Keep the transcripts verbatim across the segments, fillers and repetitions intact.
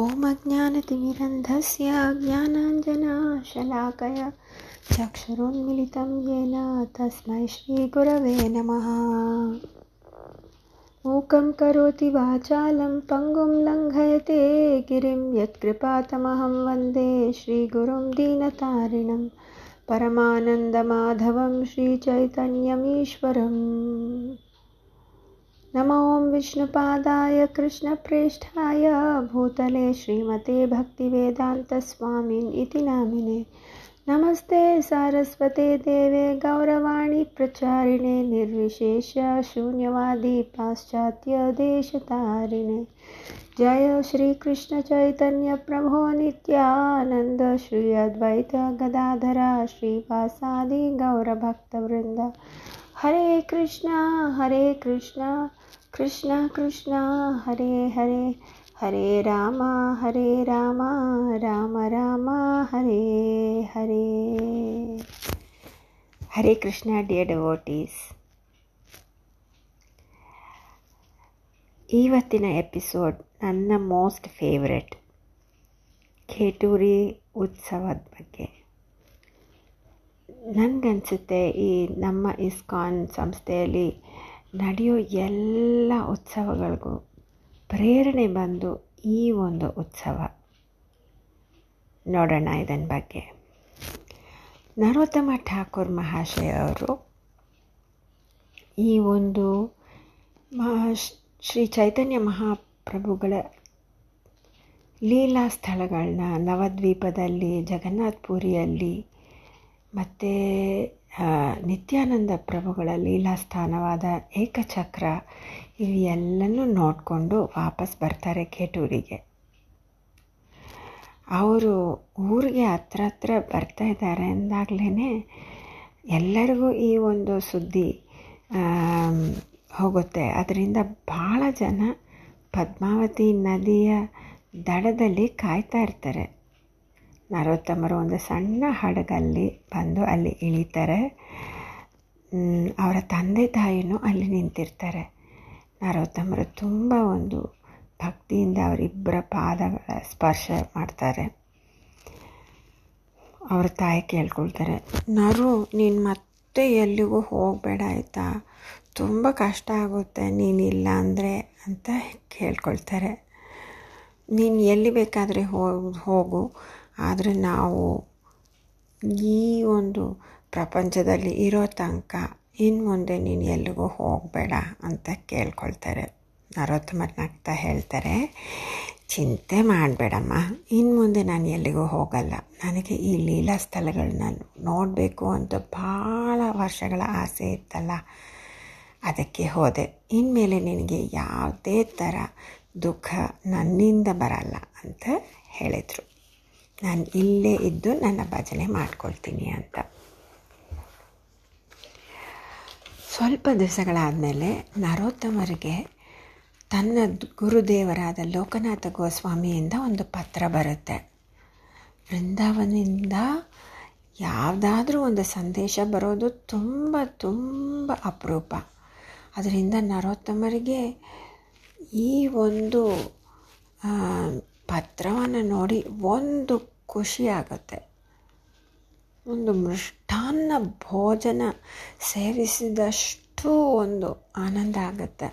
ಓಂ ಅಜ್ಞಾನತಿಮಿರಂಧಸ್ಯ ಜ್ಞಾನಾಂಜನಶಲಾಕಯ ಚಕ್ಷುರುನ್ಮಿಲಿತಂ ಯೇನ ತಸ್ಮೈ ಶ್ರೀ ಗುರವೇ ನಮಃ. ಮೂಕಂ ಕರೋತಿ ವಾಚಾಲಂ ಪಂಗುಂ ಲಂಘಯತೆ ಗಿರಿಂ ಯತ್ಕೃಪಾತಮಹಂ ವಂದೇ ಶ್ರೀ ಗುರುಂ ದೀನತಾರಿಣಂ ಪರಮಾನಂದಮಾಧವಂ ಶ್ರೀ ಚೈತನ್ಯಮೀಶ್ವರಂ. ನಮೋ ಓಂ ವಿಷ್ಣುಪಾದಾಯ ಕೃಷ್ಣಪ್ರೇಷ್ಠಾಯ ಭೂತಲೆ ಶ್ರೀಮತೆ ಭಕ್ತಿವೇದಾಂತಸ್ವಾಮಿನ್ ಇತಿ ನಾಮಿನೆ. ನಮಸ್ತೆ ಸಾರಸ್ವತೆ ದೇವೆ ಗೌರವಾಣಿ ಪ್ರಚಾರಿಣೆ ನಿರ್ವಿಶೇಷ ಶೂನ್ಯವಾದಿ ಪಾಶ್ಚಾತ್ಯ ದೇಶತಾರಿಣೆ. ಜಯ ಶ್ರೀಕೃಷ್ಣ ಚೈತನ್ಯ ಪ್ರಭೋ ನಿತ್ಯಾನಂದ ಶ್ರೀ ಅದ್ವೈತ ಗದಾಧರ ಶ್ರೀವಾಸಾದಿ ಗೌರಭಕ್ತವೃಂದ. ಹರೇ ಕೃಷ್ಣ ಹರೇ ಕೃಷ್ಣ ಕೃಷ್ಣ ಕೃಷ್ಣ ಹರೇ ಹರೇ, ಹರೇ ರಾಮ ಹರೇ ರಾಮ ರಾಮ ರಾಮ ಹರೇ ಹರೇ. ಹರೇ ಕೃಷ್ಣ ಡಿಯರ್ ಡಿವೋಟೀಸ್, ಇವತ್ತಿನ ಎಪಿಸೋಡ್ ನನ್ನ ಮೋಸ್ಟ್ ಫೇವ್ರೆಟ್ ಖೇಟೂರಿ ಉತ್ಸವದ ಬಗ್ಗೆ. ನನಗನ್ಸುತ್ತೆ ಈ ನಮ್ಮ ಇಸ್ಕಾನ್ ಸಂಸ್ಥೆಯಲ್ಲಿ ನಡೆಯೋ ಎಲ್ಲ ಉತ್ಸವಗಳಿಗೂ ಪ್ರೇರಣೆ ಬಂದು ಈ ಒಂದು ಉತ್ಸವ. ನೋಡೋಣ ಇದನ್ನ ಬಗ್ಗೆ. ನರೋತ್ತಮ ಠಾಕೂರ್ ಮಹಾಶಯ ಅವರು ಈ ಒಂದು ಮಹಾ ಶ್ರೀ ಚೈತನ್ಯ ಮಹಾಪ್ರಭುಗಳ ಲೀಲಾ ಸ್ಥಳಗಳನ್ನ ನವದ್ವೀಪದಲ್ಲಿ, ಜಗನ್ನಾಥ ಪುರಿಯಲ್ಲಿ ಮತ್ತು ನಿತ್ಯಾನಂದ ಪ್ರಭುಗಳ ಲೀಲಾ ಸ್ಥಾನವಾದ ಏಕಚಕ್ರ ಇವೆಲ್ಲನೂ ನೋಡಿಕೊಂಡು ವಾಪಸ್ ಬರ್ತಾರೆ ಖೇಟೂರಿಗೆ. ಅವರು ಊರಿಗೆ ಹತ್ರ ಹತ್ರ ಬರ್ತಾ ಇದ್ದಾರೆ ಅಂದಾಗಲೇ ಎಲ್ಲರಿಗೂ ಈ ಒಂದು ಸುದ್ದಿ ಹೋಗುತ್ತೆ. ಅದರಿಂದ ಭಾಳ ಜನ ಪದ್ಮಾವತಿ ನದಿಯ ದಡದಲ್ಲಿ ಕಾಯ್ತಾ ಇರ್ತಾರೆ. ನರೋತ್ತಮರು ಒಂದು ಸಣ್ಣ ಹಡಗಲ್ಲಿ ಬಂದು ಅಲ್ಲಿ ಇಳಿತಾರೆ. ಅವರ ತಂದೆ ತಾಯಿನೂ ಅಲ್ಲಿ ನಿಂತಿರ್ತಾರೆ. ನರೋತ್ತಮರು ತುಂಬ ಒಂದು ಭಕ್ತಿಯಿಂದ ಅವರಿಬ್ಬರ ಪಾದಗಳ ಸ್ಪರ್ಶ ಮಾಡ್ತಾರೆ. ಅವ್ರ ತಾಯಿ ಕೇಳ್ಕೊಳ್ತಾರೆ, ನರು ನೀನು ಮತ್ತೆ ಎಲ್ಲಿಗೂ ಹೋಗಬೇಡ ಆಯಿತಾ, ತುಂಬ ಕಷ್ಟ ಆಗುತ್ತೆ ನೀನಿಲ್ಲ ಅಂದರೆ ಅಂತ ಕೇಳ್ಕೊಳ್ತಾರೆ. ನೀನು ಎಲ್ಲಿ ಬೇಕಾದರೆ ಹೋಗು, ಆದರೆ ನಾವು ಈ ಒಂದು ಪ್ರಪಂಚದಲ್ಲಿ ಇರೋ ತನಕ ಇನ್ನು ಮುಂದೆ ನೀನು ಎಲ್ಲಿಗೂ ಹೋಗಬೇಡ ಅಂತ ಕೇಳ್ಕೊಳ್ತಾರೆ. ನರೋತ್ತಮರ್ನಾಗ್ತಾ ಹೇಳ್ತಾರೆ, ಚಿಂತೆ ಮಾಡಬೇಡಮ್ಮ, ಇನ್ನು ಮುಂದೆ ನಾನು ಎಲ್ಲಿಗೂ ಹೋಗಲ್ಲ, ನನಗೆ ಈ ಲೀಲಾ ಸ್ಥಳಗಳನ್ನ ನೋಡಬೇಕು ಅಂತ ಭಾಳ ವರ್ಷಗಳ ಆಸೆ ಇತ್ತಲ್ಲ, ಅದಕ್ಕೆ ಹೋದೆ. ಇನ್ಮೇಲೆ ನಿನಗೆ ಯಾವುದೇ ಥರ ದುಃಖ ನನ್ನಿಂದ ಬರಲ್ಲ ಅಂತ ಹೇಳಿದರು. ನಾನು ಇಲ್ಲೇ ಇದ್ದು ನನ್ನ ಭಜನೆ ಮಾಡ್ಕೊಳ್ತೀನಿ ಅಂತ. ಸ್ವಲ್ಪ ದಿವಸಗಳಾದಮೇಲೆ ನರೋತ್ತಮರಿಗೆ ತನ್ನ ಗುರುದೇವರಾದ ಲೋಕನಾಥ ಗೋಸ್ವಾಮಿಯಿಂದ ಒಂದು ಪತ್ರ ಬರುತ್ತೆ. ವೃಂದಾವನದಿಂದ ಯಾವುದಾದ್ರೂ ಒಂದು ಸಂದೇಶ ಬರೋದು ತುಂಬ ತುಂಬ ಅಪರೂಪ. ಅದರಿಂದ ನರೋತ್ತಮರಿಗೆ ಈ ಒಂದು ಪತ್ರವನ್ನು ನೋಡಿ ಒಂದು ಖುಷಿಯಾಗುತ್ತೆ. ಒಂದು ಮೃಷ್ಟಾನ್ನ ಭೋಜನ ಸೇವಿಸಿದಷ್ಟು ಒಂದು ಆನಂದ ಆಗುತ್ತೆ.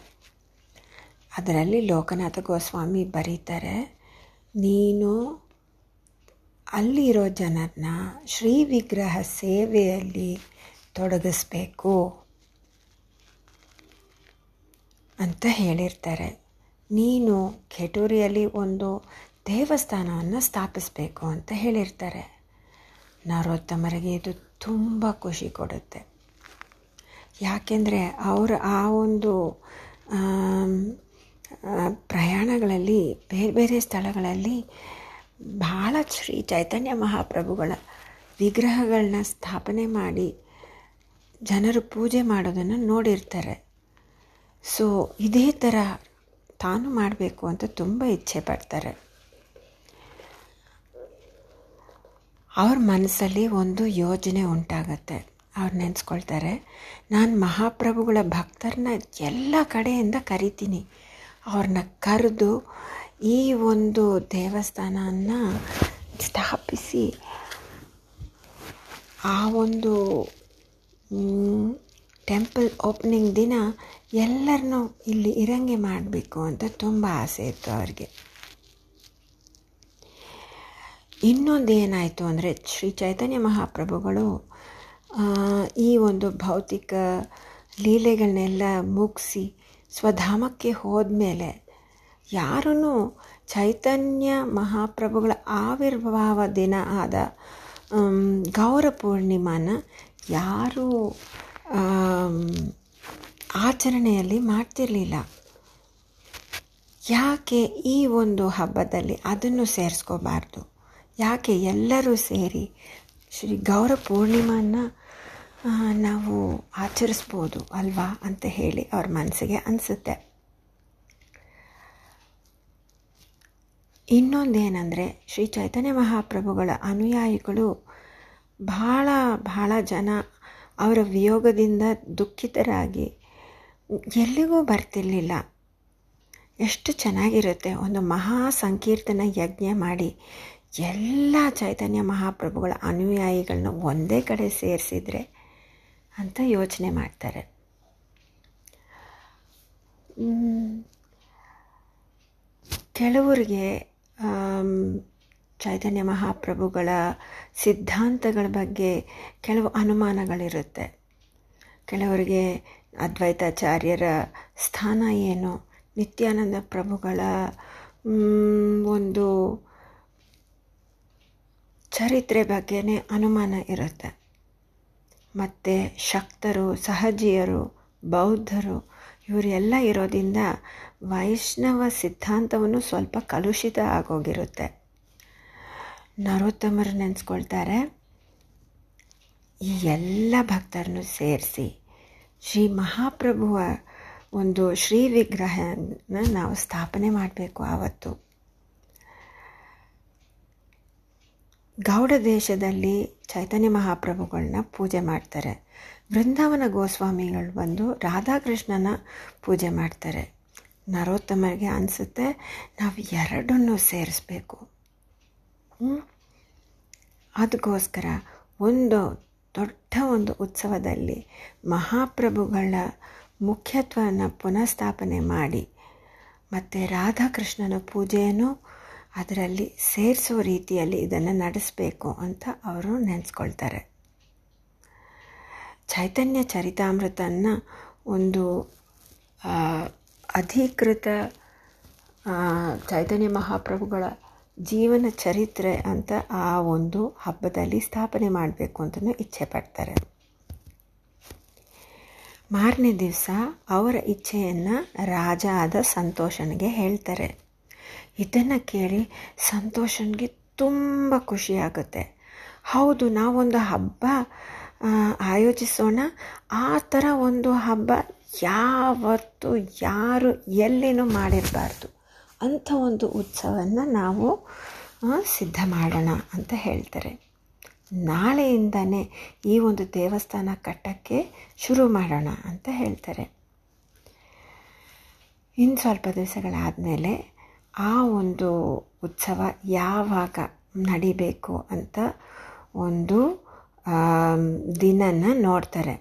ಅದರಲ್ಲಿ ಲೋಕನಾಥ ಗೋಸ್ವಾಮಿ ಬರೀತಾರೆ, ನೀನು ಅಲ್ಲಿರೋ ಜನರನ್ನ ಶ್ರೀ ವಿಗ್ರಹ ಸೇವೆಯಲ್ಲಿ ತೊಡಗಿಸ್ಬೇಕು ಅಂತ ಹೇಳಿರ್ತಾರೆ. ನೀನು ಖೇಟೂರಿಯಲ್ಲಿ ಒಂದು ದೇವಸ್ಥಾನವನ್ನು ಸ್ಥಾಪಿಸಬೇಕು ಅಂತ ಹೇಳಿರ್ತಾರೆ. ನರೋತ್ತಮರಿಗೆ ಇದು ತುಂಬ ಖುಷಿ ಕೊಡುತ್ತೆ. ಯಾಕೆಂದರೆ ಅವರು ಆ ಒಂದು ಪ್ರಯಾಣಗಳಲ್ಲಿ ಬೇರೆ ಬೇರೆ ಸ್ಥಳಗಳಲ್ಲಿ ಭಾಳ ಶ್ರೀ ಚೈತನ್ಯ ಮಹಾಪ್ರಭುಗಳ ವಿಗ್ರಹಗಳನ್ನ ಸ್ಥಾಪನೆ ಮಾಡಿ ಜನರು ಪೂಜೆ ಮಾಡೋದನ್ನು ನೋಡಿರ್ತಾರೆ. ಸೊ ಇದೇ ಥರ ತಾನು ಮಾಡಬೇಕು ಅಂತ ತುಂಬ ಇಚ್ಛೆ ಪಡ್ತಾರೆ. ಅವ್ರ ಮನಸ್ಸಲ್ಲಿ ಒಂದು ಯೋಜನೆ ಉಂಟಾಗತ್ತೆ. ಅವ್ರು ನೆನೆಸ್ಕೊಳ್ತಾರೆ, ನಾನು ಮಹಾಪ್ರಭುಗಳ ಭಕ್ತರನ್ನ ಎಲ್ಲ ಕಡೆಯಿಂದ ಕರಿತೀನಿ, ಅವ್ರನ್ನ ಕರೆದು ಈ ಒಂದು ದೇವಸ್ಥಾನವನ್ನು ಸ್ಥಾಪಿಸಿ ಆ ಒಂದು ಟೆಂಪಲ್ ಓಪನಿಂಗ್ ದಿನ ಎಲ್ಲರನ್ನೂ ಇಲ್ಲಿ ಇರಂಗೆ ಮಾಡಬೇಕು ಅಂತ ತುಂಬ ಆಸೆ ಇತ್ತು ಅವ್ರಿಗೆ. ಇನ್ನೊಂದು ಏನಾಯಿತು ಅಂದರೆ, ಶ್ರೀ ಚೈತನ್ಯ ಮಹಾಪ್ರಭುಗಳು ಈ ಒಂದು ಭೌತಿಕ ಲೀಲೆಗಳನ್ನೆಲ್ಲ ಮುಗಿಸಿ ಸ್ವಧಾಮಕ್ಕೆ ಹೋದ್ಮೇಲೆ ಯಾರೂ ಚೈತನ್ಯ ಮಹಾಪ್ರಭುಗಳ ಆವಿರ್ಭಾವ ದಿನ ಆದ ಗೌರ ಪೂರ್ಣಿಮಾನ ಯಾರೂ ಆಚರಣೆಯಲ್ಲಿ ಮಾಡ್ತಿರಲಿಲ್ಲ. ಯಾಕೆ ಈ ಒಂದು ಹಬ್ಬದಲ್ಲಿ ಅದನ್ನು ಸೇರಿಸ್ಕೋಬಾರ್ದು? ಯಾಕೆ ಎಲ್ಲರೂ ಸೇರಿ ಶ್ರೀ ಗೌರ ಪೂರ್ಣಿಮಾನ ನಾವು ಆಚರಿಸ್ಬೋದು ಅಲ್ವಾ ಅಂತ ಹೇಳಿ ಅವ್ರ ಮನಸ್ಸಿಗೆ ಅನಿಸುತ್ತೆ. ಇನ್ನೊಂದೇನೆಂದರೆ, ಶ್ರೀ ಚೈತನ್ಯ ಮಹಾಪ್ರಭುಗಳ ಅನುಯಾಯಿಗಳು ಭಾಳ ಭಾಳ ಜನ ಅವರ ವಿಯೋಗದಿಂದ ದುಃಖಿತರಾಗಿ ಎಲ್ಲಿಗೂ ಬರ್ತಿರ್ಲಿಲ್ಲ. ಎಷ್ಟು ಚೆನ್ನಾಗಿರುತ್ತೆ ಒಂದು ಮಹಾ ಸಂಕೀರ್ತನ ಯಜ್ಞ ಮಾಡಿ ಎಲ್ಲ ಚೈತನ್ಯ ಮಹಾಪ್ರಭುಗಳ ಅನುಯಾಯಿಗಳನ್ನ ಒಂದೇ ಕಡೆ ಸೇರಿಸಿದರೆ ಅಂತ ಯೋಚನೆ ಮಾಡ್ತಾರೆ. ಕೆಲವರಿಗೆ ಚೈತನ್ಯ ಮಹಾಪ್ರಭುಗಳ ಸಿದ್ಧಾಂತಗಳ ಬಗ್ಗೆ ಕೆಲವು ಅನುಮಾನಗಳಿರುತ್ತೆ. ಕೆಲವರಿಗೆ ಅದ್ವೈತಾಚಾರ್ಯರ ಸ್ಥಾನ ಏನು, ನಿತ್ಯಾನಂದ ಪ್ರಭುಗಳ ಒಂದು ಚರಿತ್ರೆ ಬಗ್ಗೆನೇ ಅನುಮಾನ ಇರುತ್ತೆ. ಮತ್ತು ಶಕ್ತರು, ಸಹಜೀಯರು, ಬೌದ್ಧರು ಇವರೆಲ್ಲ ಇರೋದ್ರಿಂದ ವೈಷ್ಣವ ಸಿದ್ಧಾಂತವನ್ನು ಸ್ವಲ್ಪ ಕಲುಷಿತ ಆಗೋಗಿರುತ್ತೆ. ನರೋತ್ತಮರು ನೆನೆಸ್ಕೊಳ್ತಾರೆ, ಈ ಎಲ್ಲ ಭಕ್ತರನ್ನು ಸೇರಿಸಿ ಶ್ರೀ ಮಹಾಪ್ರಭುವ ಒಂದು ಶ್ರೀ ವಿಗ್ರಹನ ನಾವು ಸ್ಥಾಪನೆ ಮಾಡಬೇಕು. ಆವತ್ತು ಗೌಡ ದೇಶದಲ್ಲಿ ಚೈತನ್ಯ ಮಹಾಪ್ರಭುಗಳನ್ನ ಪೂಜೆ ಮಾಡ್ತಾರೆ. ಬೃಂದಾವನ ಗೋಸ್ವಾಮಿಗಳು ಬಂದು ರಾಧಾಕೃಷ್ಣನ ಪೂಜೆ ಮಾಡ್ತಾರೆ. ನರೋತ್ತಮರಿಗೆ ಅನಿಸುತ್ತೆ, ನಾವು ಎರಡನ್ನೂ ಸೇರಿಸ್ಬೇಕು. ಅದಕ್ಕೋಸ್ಕರ ಒಂದು ದೊಡ್ಡ ಒಂದು ಉತ್ಸವದಲ್ಲಿ ಮಹಾಪ್ರಭುಗಳ ಮುಖ್ಯತ್ವವನ್ನು ಪುನಃಸ್ಥಾಪನೆ ಮಾಡಿ ಮತ್ತು ರಾಧಾಕೃಷ್ಣನ ಪೂಜೆಯನ್ನು ಅದರಲ್ಲಿ ಸೇರಿಸೋ ರೀತಿಯಲ್ಲಿ ಇದನ್ನು ನಡೆಸಬೇಕು ಅಂತ ಅವರು ನೆನೆಸ್ಕೊಳ್ತಾರೆ. ಚೈತನ್ಯ ಚರಿತಾಮೃತನ ಒಂದು ಅಧಿಕೃತ ಚೈತನ್ಯ ಮಹಾಪ್ರಭುಗಳ ಜೀವನ ಚರಿತ್ರೆ ಅಂತ ಆ ಒಂದು ಹಬ್ಬದಲ್ಲಿ ಸ್ಥಾಪನೆ ಮಾಡಬೇಕು ಅಂತಲೂ ಇಚ್ಛೆ ಪಡ್ತಾರೆ. ಮಾರನೇ ದಿವಸ ಅವರ ಇಚ್ಛೆಯನ್ನು ರಾಜ ಆದ ಸಂತೋಷನಿಗೆ ಹೇಳ್ತಾರೆ. ಇದನ್ನು ಕೇಳಿ ಸಂತೋಷನಿಗೆ ತುಂಬ ಖುಷಿಯಾಗುತ್ತೆ. ಹೌದು, ನಾವೊಂದು ಹಬ್ಬ ಆಯೋಜಿಸೋಣ, ಆ ಥರ ಒಂದು ಹಬ್ಬ ಯಾವತ್ತೂ ಯಾರು ಎಲ್ಲಿನೂ ಮಾಡಿರಬಾರ್ದು, ಅಂಥ ಒಂದು ಉತ್ಸವವನ್ನು ನಾವು ಸಿದ್ಧ ಮಾಡೋಣ ಅಂತ ಹೇಳ್ತಾರೆ. ನಾಳೆಯಿಂದನೇ ಈ ಒಂದು ದೇವಸ್ಥಾನ ಕಟ್ಟಕ್ಕೆ ಶುರು ಮಾಡೋಣ ಅಂತ ಹೇಳ್ತಾರೆ. ಇನ್ನು ಸ್ವಲ್ಪ ದಿವಸಗಳಾದಮೇಲೆ ಆ ಒಂದು ಉತ್ಸವ ಯಾವಾಗ ನಡಿಬೇಕು ಅಂತ ಒಂದು ದಿನನ ನೋಡ್ತಾರೆ.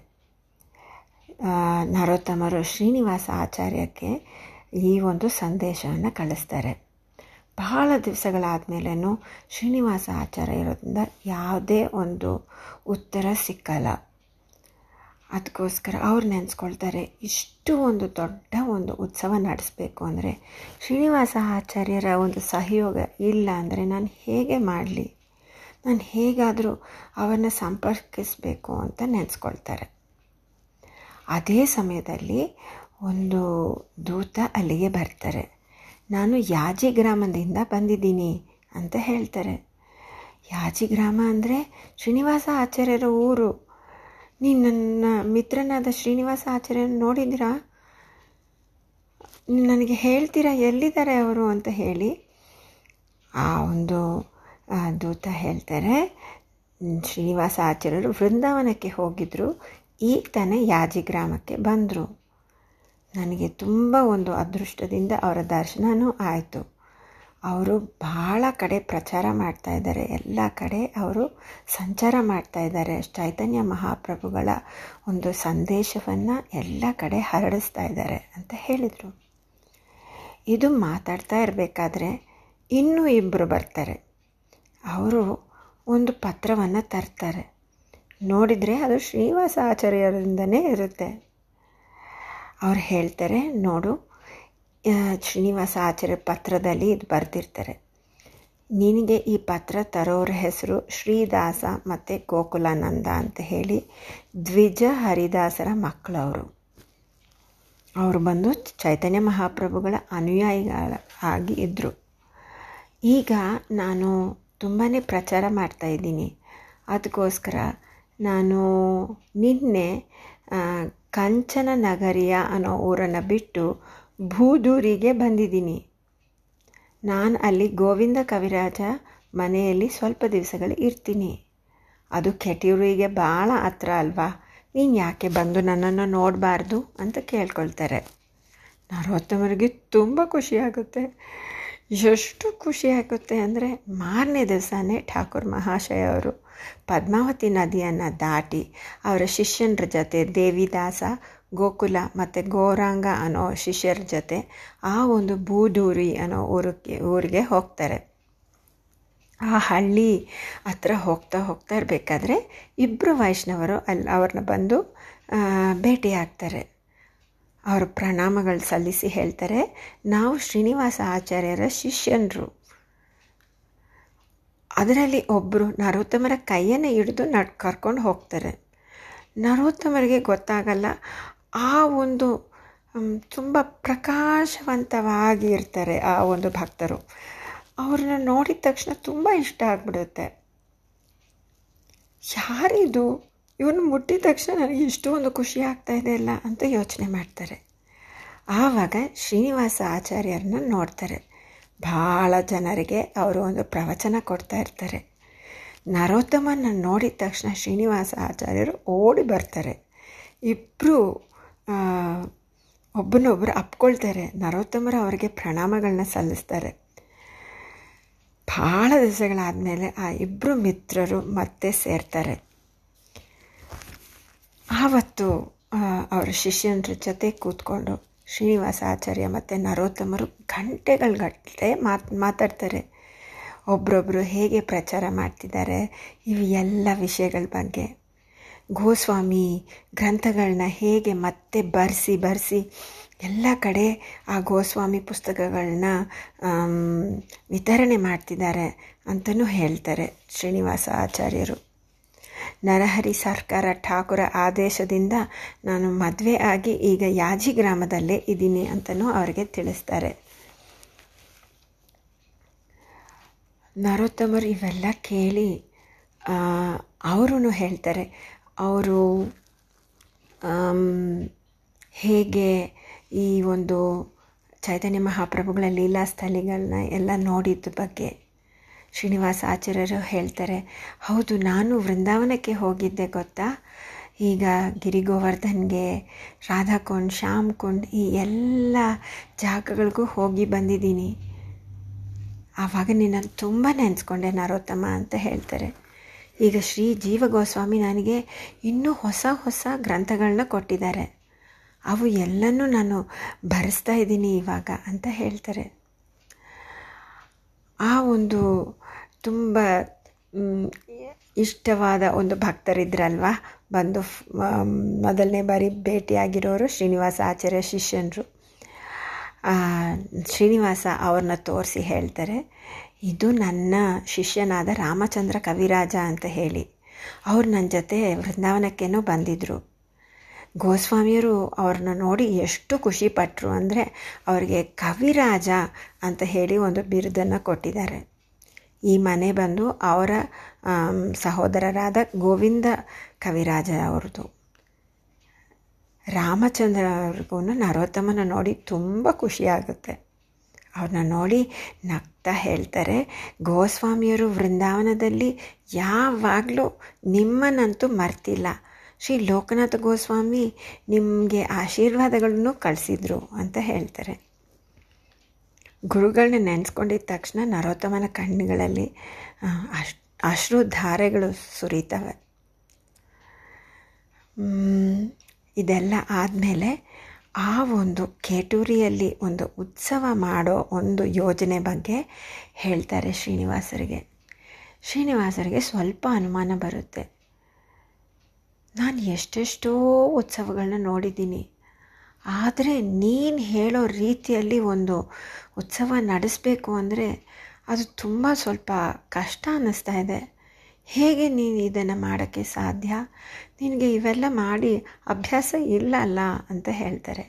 ನರೋತ್ತಮರು ಶ್ರೀನಿವಾಸ ಆಚಾರ್ಯಕ್ಕೆ ಈ ಒಂದು ಸಂದೇಶವನ್ನು ಕಳಿಸ್ತಾರೆ. ಬಹಳ ದಿವಸಗಳಾದಮೇಲೂ ಶ್ರೀನಿವಾಸ ಆಚಾರ್ಯ ಇರೋದ್ರಿಂದ ಯಾವುದೇ ಒಂದು ಉತ್ತರ ಸಿಕ್ಕಲ್ಲ. ಅದಕ್ಕೋಸ್ಕರ ಅವ್ರು ನೆನೆಸ್ಕೊಳ್ತಾರೆ, ಇಷ್ಟು ಒಂದು ದೊಡ್ಡ ಒಂದು ಉತ್ಸವ ನಡೆಸಬೇಕು ಅಂದರೆ ಶ್ರೀನಿವಾಸ ಆಚಾರ್ಯರ ಒಂದು ಸಹಯೋಗ ಇಲ್ಲ ಅಂದರೆ ನಾನು ಹೇಗೆ ಮಾಡಲಿ, ನಾನು ಹೇಗಾದರೂ ಅವರನ್ನ ಸಂಪರ್ಕಿಸಬೇಕು ಅಂತ ನೆನೆಸ್ಕೊಳ್ತಾರೆ. ಅದೇ ಸಮಯದಲ್ಲಿ ಒಂದು ದೂತ ಅಲ್ಲಿಗೆ ಬರ್ತಾರೆ. ನಾನು ಯಾಜಿ ಗ್ರಾಮದಿಂದ ಬಂದಿದ್ದೀನಿ ಅಂತ ಹೇಳ್ತಾರೆ. ಯಾಜಿ ಗ್ರಾಮ ಅಂದರೆ ಶ್ರೀನಿವಾಸ ಆಚಾರ್ಯರ ಊರು. ನೀನು ನನ್ನ ಮಿತ್ರನಾದ ಶ್ರೀನಿವಾಸ ಆಚಾರ್ಯನ ನೋಡಿದ್ದೀರಾ, ನನಗೆ ಹೇಳ್ತೀರಾ ಎಲ್ಲಿದ್ದಾರೆ ಅವರು ಅಂತ ಹೇಳಿ ಆ ಒಂದು ದೂತ ಹೇಳ್ತಾರೆ, ಶ್ರೀನಿವಾಸ ಆಚಾರ್ಯರು ವೃಂದಾವನಕ್ಕೆ ಹೋಗಿದ್ದರು, ಈಗ ತಾನೇ ಯಾಜಿ ಗ್ರಾಮಕ್ಕೆ ಬಂದರು. ನನಗೆ ತುಂಬ ಒಂದು ಅದೃಷ್ಟದಿಂದ ಅವರ ದರ್ಶನವೂ ಆಯಿತು. ಅವರು ಭಾಳ ಕಡೆ ಪ್ರಚಾರ ಮಾಡ್ತಾಯಿದ್ದಾರೆ, ಎಲ್ಲ ಕಡೆ ಅವರು ಸಂಚಾರ ಮಾಡ್ತಾಯಿದ್ದಾರೆ. ಚೈತನ್ಯ ಮಹಾಪ್ರಭುಗಳ ಒಂದು ಸಂದೇಶವನ್ನು ಎಲ್ಲ ಕಡೆ ಹರಡಿಸ್ತಾ ಇದ್ದಾರೆ ಅಂತ ಹೇಳಿದರು. ಇದು ಮಾತಾಡ್ತಾ ಇರಬೇಕಾದ್ರೆ ಇನ್ನೂ ಇಬ್ಬರು ಬರ್ತಾರೆ. ಅವರು ಒಂದು ಪತ್ರವನ್ನು ತರ್ತಾರೆ. ನೋಡಿದರೆ ಅದು ಶ್ರೀನಿವಾಸ ಆಚಾರ್ಯರಿಂದನೇ ಇರುತ್ತೆ. ಅವ್ರು ಹೇಳ್ತಾರೆ, ನೋಡು ಶ್ರೀನಿವಾಸ ಆಚಾರ್ಯ ಪತ್ರದಲ್ಲಿ ಇದು ಬರೆದಿರ್ತಾರೆ, ನಿನಗೆ ಈ ಪತ್ರ ತರೋರ ಹೆಸರು ಶ್ರೀದಾಸ ಮತ್ತು ಗೋಕುಲಾನಂದ ಅಂತ ಹೇಳಿ ದ್ವಿಜ ಹರಿದಾಸರ ಮಕ್ಕಳು. ಅವರು ಅವರು ಬಂದು ಚೈತನ್ಯ ಮಹಾಪ್ರಭುಗಳ ಅನುಯಾಯಿಗಳ ಆಗಿ ಇದ್ದರು. ಈಗ ನಾನು ತುಂಬಾ ಪ್ರಚಾರ ಮಾಡ್ತಾಯಿದ್ದೀನಿ, ಅದಕ್ಕೋಸ್ಕರ ನಾನು ನಿನ್ನೆ ಕಂಚನ ನಗರಿಯ ಅನ್ನೋ ಊರನ್ನು ಬಿಟ್ಟು ಭೂದೂರಿಗೆ ಬಂದಿದ್ದೀನಿ. ನಾನು ಅಲ್ಲಿ ಗೋವಿಂದ ಕವಿರಾಜ ಮನೆಯಲ್ಲಿ ಸ್ವಲ್ಪ ದಿವಸಗಳು ಇರ್ತೀನಿ. ಅದು ಕೆಟೂರಿಗೆ ಭಾಳ ಹತ್ರ ಅಲ್ವಾ, ನೀನು ಯಾಕೆ ಬಂದು ನನ್ನನ್ನು ನೋಡಬಾರ್ದು ಅಂತ ಕೇಳ್ಕೊಳ್ತಾರೆ. ನರೋತ್ತಮರಿಗೆ ತುಂಬ ಖುಷಿಯಾಗುತ್ತೆ. ಎಷ್ಟು ಖುಷಿಯಾಗುತ್ತೆ ಅಂದರೆ, ಮಾರನೇ ದಿವಸನೇ ಠಾಕೂರ್ ಮಹಾಶಯ ಅವರು ಪದ್ಮಾವತಿ ನದಿಯನ್ನು ದಾಟಿ ಅವರ ಶಿಷ್ಯನರ ಜೊತೆ ದೇವಿದಾಸ, ಗೋಕುಲ ಮತ್ತು ಗೌರಾಂಗ ಅನ್ನೋ ಶಿಷ್ಯರ ಜೊತೆ ಆ ಒಂದು ಬೂದೂರಿ ಅನ್ನೋ ಊರಿಗೆ ಊರಿಗೆ ಹೋಗ್ತಾರೆ. ಆ ಹಳ್ಳಿ ಹತ್ರ ಹೋಗ್ತಾ ಹೋಗ್ತಾ ಇರಬೇಕಾದ್ರೆ ಇಬ್ಬರು ವೈಷ್ಣವರು ಅಲ್ಲಿ ಅವ್ರನ್ನ ಬಂದು ಭೇಟಿಯಾಗ್ತಾರೆ. ಅವರು ಪ್ರಣಾಮಗಳು ಸಲ್ಲಿಸಿ ಹೇಳ್ತಾರೆ, ನಾವು ಶ್ರೀನಿವಾಸ ಆಚಾರ್ಯರ ಶಿಷ್ಯನರು. ಅದರಲ್ಲಿ ಒಬ್ಬರು ನರೋತ್ತಮರ ಕೈಯನ್ನು ಹಿಡಿದು ನಡ್ ಕರ್ಕೊಂಡು ಹೋಗ್ತಾರೆ. ನರೋತ್ತಮರಿಗೆ ಗೊತ್ತಾಗಲ್ಲ, ಆ ಒಂದು ತುಂಬ ಪ್ರಕಾಶವಂತವಾಗಿರ್ತಾರೆ ಆ ಒಂದು ಭಕ್ತರು. ಅವ್ರನ್ನ ನೋಡಿದ ತಕ್ಷಣ ತುಂಬ ಇಷ್ಟ ಆಗಿಬಿಡುತ್ತೆ. ಯಾರಿದು, ಇವನು ಮುಟ್ಟಿದ ತಕ್ಷಣ ನನಗೆ ಇಷ್ಟೊಂದು ಖುಷಿ ಆಗ್ತಾಯಿದೆ ಅಲ್ಲ ಅಂತ ಯೋಚನೆ ಮಾಡ್ತಾರೆ. ಆವಾಗ ಶ್ರೀನಿವಾಸ ಆಚಾರ್ಯರನ್ನ ನೋಡ್ತಾರೆ. ಭಾಳ ಜನರಿಗೆ ಅವರು ಒಂದು ಪ್ರವಚನ ಕೊಡ್ತಾ ಇರ್ತಾರೆ. ನರೋತ್ತಮನ ನೋಡಿದ ತಕ್ಷಣ ಶ್ರೀನಿವಾಸ ಆಚಾರ್ಯರು ಓಡಿ ಬರ್ತಾರೆ. ಇಬ್ಬರು ಒಬ್ಬನೊಬ್ಬರು ಅಪ್ಕೊಳ್ತಾರೆ. ನರೋತ್ತಮರು ಅವರಿಗೆ ಪ್ರಣಾಮಗಳನ್ನ ಸಲ್ಲಿಸ್ತಾರೆ. ಭಾಳ ದಿವಸಗಳಾದಮೇಲೆ ಆ ಇಬ್ಬರು ಮಿತ್ರರು ಮತ್ತೆ ಸೇರ್ತಾರೆ. ಆವತ್ತು ಅವರ ಶಿಷ್ಯನರ ಜೊತೆ ಕೂತ್ಕೊಂಡು ಶ್ರೀನಿವಾಸ ಆಚಾರ್ಯ ಮತ್ತು ನರೋತ್ತಮರು ಗಂಟೆಗಳಗಟ್ಟಲೆ ಮಾತ್ ಮಾತಾಡ್ತಾರೆ ಒಬ್ಬರೊಬ್ಬರು ಹೇಗೆ ಪ್ರಚಾರ ಮಾಡ್ತಿದ್ದಾರೆ ಇವು ಎಲ್ಲ ವಿಷಯಗಳ ಬಗ್ಗೆ. ಗೋಸ್ವಾಮಿ ಗ್ರಂಥಗಳನ್ನ ಹೇಗೆ ಮತ್ತೆ ಬರೆಸಿ ಬರೆಸಿ ಎಲ್ಲ ಕಡೆ ಆ ಗೋಸ್ವಾಮಿ ಪುಸ್ತಕಗಳನ್ನ ವಿತರಣೆ ಮಾಡ್ತಿದ್ದಾರೆ ಅಂತಲೂ ಹೇಳ್ತಾರೆ ಶ್ರೀನಿವಾಸ ಆಚಾರ್ಯರು. ನರಹರಿ ಸರ್ಕಾರ ಠಾಕೂರ ಆದೇಶದಿಂದ ನಾನು ಮದುವೆ ಆಗಿ ಈಗ ಯಾಜಿ ಗ್ರಾಮದಲ್ಲೇ ಇದ್ದೀನಿ ಅಂತಲೂ ಅವರಿಗೆ ತಿಳಿಸ್ತಾರೆ. ನರೋತ್ತಮರು ಇವೆಲ್ಲ ಕೇಳಿ ಅವರೂ ಹೇಳ್ತಾರೆ, ಅವರು ಹೇಗೆ ಈ ಒಂದು ಚೈತನ್ಯ ಮಹಾಪ್ರಭುಗಳ ಲೀಲಾಸ್ಥಲಿಗಳನ್ನ ಎಲ್ಲ ನೋಡಿದ ಬಗ್ಗೆ. ಶ್ರೀನಿವಾಸ ಆಚಾರ್ಯರು ಹೇಳ್ತಾರೆ, ಹೌದು ನಾನು ವೃಂದಾವನಕ್ಕೆ ಹೋಗಿದ್ದೆ ಗೊತ್ತಾ, ಈಗ ಗಿರಿ ಗೋವರ್ಧನ್ಗೆ, ರಾಧಾಕುಂಡ್, ಶ್ಯಾಮ್ ಕುಂಡ್, ಈ ಎಲ್ಲ ಜಾಗಗಳಿಗೂ ಹೋಗಿ ಬಂದಿದ್ದೀನಿ. ಆವಾಗ ನಿನ್ನನ್ನು ತುಂಬ ನೆನೆಸ್ಕೊಂಡೆ ನರೋತ್ತಮ ಅಂತ ಹೇಳ್ತಾರೆ. ಈಗ ಶ್ರೀ ಜೀವಗೋಸ್ವಾಮಿ ನನಗೆ ಇನ್ನೂ ಹೊಸ ಹೊಸ ಗ್ರಂಥಗಳನ್ನ ಕೊಟ್ಟಿದ್ದಾರೆ, ಅವು ಎಲ್ಲನೂ ನಾನು ಬರೆಸ್ತಾ ಇದ್ದೀನಿ ಇವಾಗ ಅಂತ ಹೇಳ್ತಾರೆ. ಆ ಒಂದು ತುಂಬ ಇಷ್ಟವಾದ ಒಂದು ಭಕ್ತರಿದ್ರಲ್ವ, ಬಂದು ಮೊದಲನೇ ಬಾರಿ ಭೇಟಿಯಾಗಿರೋರು ಶ್ರೀನಿವಾಸ ಆಚಾರ್ಯ ಶಿಷ್ಯನರು. ಶ್ರೀನಿವಾಸ ಅವ್ರನ್ನ ತೋರಿಸಿ ಹೇಳ್ತಾರೆ, ಇದು ನನ್ನ ಶಿಷ್ಯನಾದ ರಾಮಚಂದ್ರ ಕವಿರಾಜ ಅಂತ ಹೇಳಿ ಅವ್ರು ನನ್ನ ಜೊತೆ ವೃಂದಾವನಕ್ಕೇನೋ ಬಂದಿದ್ದರು. ಗೋಸ್ವಾಮಿಯರು ಅವ್ರನ್ನ ನೋಡಿ ಎಷ್ಟು ಖುಷಿಪಟ್ಟರು ಅಂದರೆ ಅವ್ರಿಗೆ ಕವಿರಾಜ ಅಂತ ಹೇಳಿ ಒಂದು ಬಿರುದನ್ನು ಕೊಟ್ಟಿದ್ದಾರೆ. ಈ ಮನೆ ಬಂದು ಅವರ ಸಹೋದರರಾದ ಗೋವಿಂದ ಕವಿರಾಜ ಅವ್ರದ್ದು. ರಾಮಚಂದ್ರ ಅವ್ರಿಗೂ ನರೋತ್ತಮನ ನೋಡಿ ತುಂಬ ಖುಷಿಯಾಗುತ್ತೆ. ಅವ್ರನ್ನ ನೋಡಿ ನಗ್ತಾ ಹೇಳ್ತಾರೆ, ಗೋಸ್ವಾಮಿಯರು ವೃಂದಾವನದಲ್ಲಿ ಯಾವಾಗಲೂ ನಿಮ್ಮನ್ನಂತೂ ಮರ್ತಿಲ್ಲ, ಶ್ರೀ ಲೋಕನಾಥ ಗೋಸ್ವಾಮಿ ನಿಮಗೆ ಆಶೀರ್ವಾದಗಳನ್ನು ಕಳಿಸಿದರು ಅಂತ ಹೇಳ್ತಾರೆ. ಗುರುಗಳನ್ನ ನೆನೆಸ್ಕೊಂಡಿದ್ದ ತಕ್ಷಣ ನರೋತ್ತಮನ ಕಣ್ಣುಗಳಲ್ಲಿ ಅಶ್ ಅಶ್ರು ಧಾರೆಗಳು ಸುರಿತವೆ. ಇದೆಲ್ಲ ಆದಮೇಲೆ ಆ ಒಂದು ಕೇಟೂರಿಯಲ್ಲಿ ಒಂದು ಉತ್ಸವ ಮಾಡೋ ಒಂದು ಯೋಜನೆ ಬಗ್ಗೆ ಹೇಳ್ತಾರೆ ಶ್ರೀನಿವಾಸರಿಗೆ. ಶ್ರೀನಿವಾಸರಿಗೆ ಸ್ವಲ್ಪ ಅನುಮಾನ ಬರುತ್ತೆ. ನಾನು ಎಷ್ಟೆಷ್ಟೋ ಉತ್ಸವಗಳನ್ನ ನೋಡಿದ್ದೀನಿ, ಆದರೆ ನೀನು ಹೇಳೋ ರೀತಿಯಲ್ಲಿ ಒಂದು ಉತ್ಸವ ನಡೆಸಬೇಕು ಅಂದರೆ ಅದು ತುಂಬ ಸ್ವಲ್ಪ ಕಷ್ಟ ಅನ್ನಿಸ್ತಾ ಇದೆ. ಹೇಗೆ ನೀನು ಇದನ್ನು ಮಾಡೋಕ್ಕೆ ಸಾಧ್ಯ? ನಿನಗೆ ಇವೆಲ್ಲ ಮಾಡಿ ಅಭ್ಯಾಸ ಇಲ್ಲ ಅಲ್ಲ ಅಂತ ಹೇಳ್ತಾರೆ.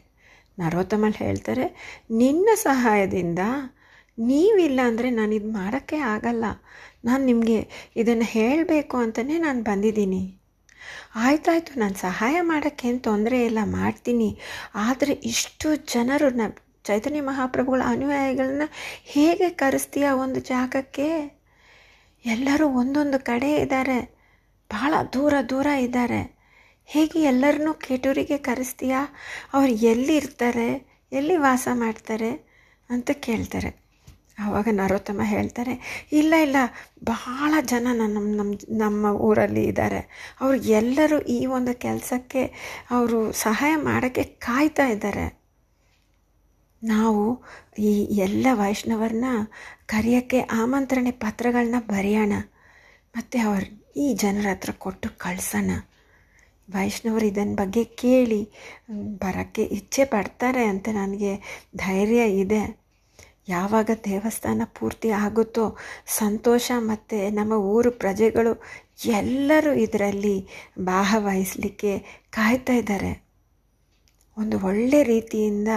ನರೋತ್ತಮಲ್ಲಿ ಹೇಳ್ತಾರೆ, ನಿನ್ನ ಸಹಾಯದಿಂದ, ನೀವಿಲ್ಲ ಅಂದರೆ ನಾನು ಇದು ಮಾಡೋಕ್ಕೆ ಆಗಲ್ಲ. ನಾನು ನಿಮಗೆ ಇದನ್ನು ಹೇಳಬೇಕು ಅಂತಲೇ ನಾನು ಬಂದಿದ್ದೀನಿ. ಆಯ್ತಾಯಿತು, ನಾನು ಸಹಾಯ ಮಾಡೋಕ್ಕೇನು ತೊಂದರೆ ಇಲ್ಲ, ಮಾಡ್ತೀನಿ. ಆದರೆ ಇಷ್ಟು ಜನರು, ನ ಚೈತನ್ಯ ಮಹಾಪ್ರಭುಗಳ ಅನುಯಾಯಿಗಳನ್ನ ಹೇಗೆ ಕರೆಸ್ತೀಯ ಒಂದು ಜಾಗಕ್ಕೆ? ಎಲ್ಲರೂ ಒಂದೊಂದು ಕಡೆ ಇದ್ದಾರೆ, ಭಾಳ ದೂರ ದೂರ ಇದ್ದಾರೆ. ಹೇಗೆ ಎಲ್ಲರನ್ನೂ ಕೇಟೂರಿಗೆ ಕರೆಸ್ತೀಯಾ? ಅವ್ರು ಎಲ್ಲಿರ್ತಾರೆ, ಎಲ್ಲಿ ವಾಸ ಮಾಡ್ತಾರೆ ಅಂತ ಕೇಳ್ತಾರೆ. ಆವಾಗ ನರೋತ್ತಮ ಹೇಳ್ತಾರೆ, ಇಲ್ಲ ಇಲ್ಲ, ಬಹಳ ಜನ ನಮ್ಮ ನಮ್ಮ ನಮ್ಮ ಊರಲ್ಲಿ ಇದ್ದಾರೆ. ಅವರು ಎಲ್ಲರೂ ಈ ಒಂದು ಕೆಲಸಕ್ಕೆ ಅವರು ಸಹಾಯ ಮಾಡೋಕ್ಕೆ ಕಾಯ್ತಾ ಇದ್ದಾರೆ. ನಾವು ಈ ಎಲ್ಲ ವೈಷ್ಣವರನ್ನ ಕರೆಯೋಕ್ಕೆ ಆಮಂತ್ರಣೆ ಪತ್ರಗಳನ್ನ ಬರೆಯೋಣ, ಮತ್ತು ಅವ್ರು ಈ ಜನರ ಹತ್ರ ಕೊಟ್ಟು ಕಳಿಸೋಣ. ವೈಷ್ಣವರು ಇದನ್ನ ಬಗ್ಗೆ ಕೇಳಿ ಬರೋಕ್ಕೆ ಇಚ್ಛೆ ಪಡ್ತಾರೆ ಅಂತ ನನಗೆ ಧೈರ್ಯ ಇದೆ. ಯಾವಾಗ ದೇವಸ್ಥಾನ ಪೂರ್ತಿ ಆಗುತ್ತೋ, ಸಂತೋಷ ಮತ್ತು ನಮ್ಮ ಊರು ಪ್ರಜೆಗಳು ಎಲ್ಲರೂ ಇದರಲ್ಲಿ ಭಾಗವಹಿಸಲಿಕ್ಕೆ ಕಾಯ್ತಾ ಇದ್ದಾರೆ. ಒಂದು ಒಳ್ಳೆ ರೀತಿಯಿಂದ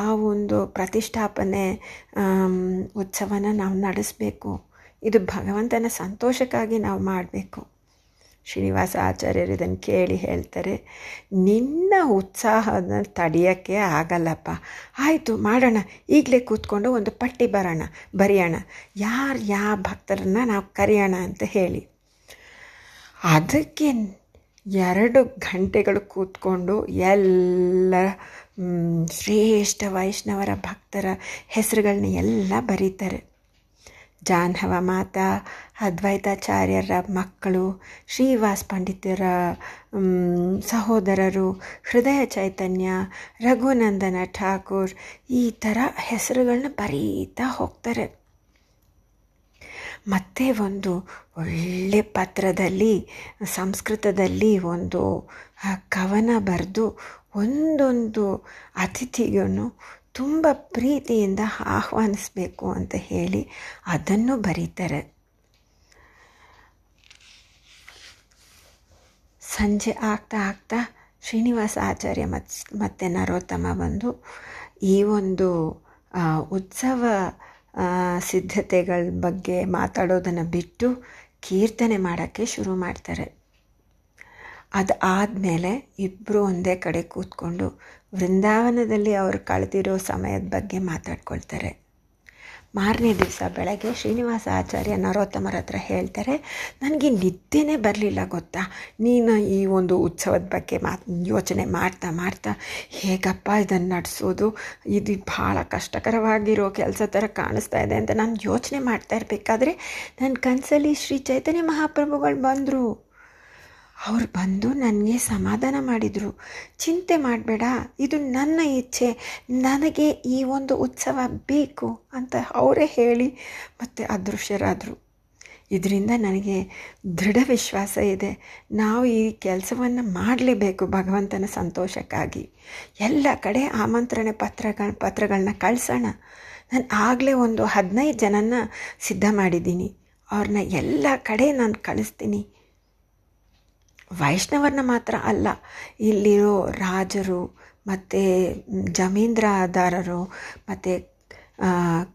ಆ ಒಂದು ಪ್ರತಿಷ್ಠಾಪನೆ ಉತ್ಸವನ ನಾವು ನಡೆಸಬೇಕು. ಇದು ಭಗವಂತನ ಸಂತೋಷಕ್ಕಾಗಿ ನಾವು ಮಾಡಬೇಕು. ಶ್ರೀನಿವಾಸ ಆಚಾರ್ಯರು ಇದನ್ನು ಕೇಳಿ ಹೇಳ್ತಾರೆ, ನಿನ್ನ ಉತ್ಸಾಹನ ತಡೆಯೋಕ್ಕೆ ಆಗಲ್ಲಪ್ಪ. ಆಯಿತು, ಮಾಡೋಣ. ಈಗಲೇ ಕೂತ್ಕೊಂಡು ಒಂದು ಪಟ್ಟಿ ಬರೋಣ, ಬರೆಯೋಣ, ಯಾರು ಯಾವ ಭಕ್ತರನ್ನ ನಾವು ಕರೆಯೋಣ ಅಂತ ಹೇಳಿ. ಅದಕ್ಕೆ ಎರಡು ಗಂಟೆಗಳು ಕೂತ್ಕೊಂಡು ಎಲ್ಲ ಶ್ರೇಷ್ಠ ವೈಷ್ಣವರ ಭಕ್ತರ ಹೆಸರುಗಳನ್ನ ಎಲ್ಲ ಬರೀತಾರೆ. ಜಾಹ್ನವ ಮಾತಾ, ಅದ್ವೈತಾಚಾರ್ಯರ ಮಕ್ಕಳು, ಶ್ರೀವಾಸ್ ಪಂಡಿತರ ಸಹೋದರರು, ಹೃದಯ ಚೈತನ್ಯ, ರಘುನಂದನ ಠಾಕೂರ್, ಈ ಥರ ಹೆಸರುಗಳನ್ನ ಬರೀತಾ ಹೋಗ್ತಾರೆ. ಮತ್ತೆ ಒಂದು ಒಳ್ಳೆ ಪತ್ರದಲ್ಲಿ ಸಂಸ್ಕೃತದಲ್ಲಿ ಒಂದು ಕವನ ಬರೆದು ಒಂದೊಂದು ಅತಿಥಿಗೂ ತುಂಬ ಪ್ರೀತಿಯಿಂದ ಆಹ್ವಾನಿಸಬೇಕು ಅಂತ ಹೇಳಿ ಅದನ್ನು ಬರೀತಾರೆ. ಸಂಜೆ ಆಗ್ತಾ ಆಗ್ತಾ ಶ್ರೀನಿವಾಸ ಆಚಾರ್ಯ ಮತ್ ಮತ್ತು ನರೋತ್ತಮ ಬಂದು ಈ ಒಂದು ಉತ್ಸವ ಸಿದ್ಧತೆಗಳ ಬಗ್ಗೆ ಮಾತಾಡೋದನ್ನು ಬಿಟ್ಟು ಕೀರ್ತನೆ ಮಾಡೋಕ್ಕೆ ಶುರು ಮಾಡ್ತಾರೆ. ಅದು ಆದಮೇಲೆ ಇಬ್ಬರು ಒಂದೇ ಕಡೆ ಕೂತ್ಕೊಂಡು ವೃಂದಾವನದಲ್ಲಿ ಅವರು ಕಳೆದಿರೋ ಸಮಯದ ಬಗ್ಗೆ ಮಾತಾಡ್ಕೊಳ್ತಾರೆ. ಮಾರನೇ ದಿವಸ ಬೆಳಗ್ಗೆ ಶ್ರೀನಿವಾಸ ಆಚಾರ್ಯ ನರೋತ್ತಮರ ಹತ್ರ ಹೇಳ್ತಾರೆ, ನನಗೆ ನಿದ್ದೆನೇ ಬರಲಿಲ್ಲ ಗೊತ್ತಾ, ನೀನು ಈ ಒಂದು ಉತ್ಸವದ ಬಗ್ಗೆ ಮಾತು ಯೋಚನೆ ಮಾಡ್ತಾ ಮಾಡ್ತಾ ಹೇಗಪ್ಪ ಇದನ್ನು ನಡೆಸೋದು, ಇದು ಭಾಳ ಕಷ್ಟಕರವಾಗಿರೋ ಕೆಲಸ ಥರ ಕಾಣಿಸ್ತಾ ಇದೆ ಅಂತ ನಾನು ಯೋಚನೆ ಮಾಡ್ತಾ ಇರಬೇಕಾದ್ರೆ ನನ್ನ ಕನಸಲ್ಲಿ ಶ್ರೀ ಚೈತನ್ಯ ಮಹಾಪ್ರಭುಗಳು ಬಂದರು. ಅವ್ರು ಬಂದು ನನಗೆ ಸಮಾಧಾನ ಮಾಡಿದರು. ಚಿಂತೆ ಮಾಡಬೇಡ, ಇದು ನನ್ನ ಇಚ್ಛೆ, ನನಗೆ ಈ ಒಂದು ಉತ್ಸವ ಬೇಕು ಅಂತ ಅವರೇ ಹೇಳಿ ಮತ್ತೆ ಅದೃಶ್ಯರಾದರು. ಇದರಿಂದ ನನಗೆ ದೃಢ ವಿಶ್ವಾಸ ಇದೆ, ನಾವು ಈ ಕೆಲಸವನ್ನು ಮಾಡಲೇಬೇಕು ಭಗವಂತನ ಸಂತೋಷಕ್ಕಾಗಿ. ಎಲ್ಲ ಕಡೆ ಆಮಂತ್ರಣ ಪತ್ರಗಳ ಪತ್ರಗಳನ್ನ ಕಳಿಸೋಣ. ನಾನು ಆಗಲೇ ಒಂದು ಹದಿನೈದು ಜನನ್ನ ಸಿದ್ಧ ಮಾಡಿದ್ದೀನಿ, ಅವ್ರನ್ನ ಎಲ್ಲ ಕಡೆ ನಾನು ಕಳಿಸ್ತೀನಿ. ವೈಷ್ಣವರನ್ನ ಮಾತ್ರ ಅಲ್ಲ, ಇಲ್ಲಿರೋ ರಾಜರು ಮತ್ತು ಜಮೀನ್ದಾರರು ಮತ್ತು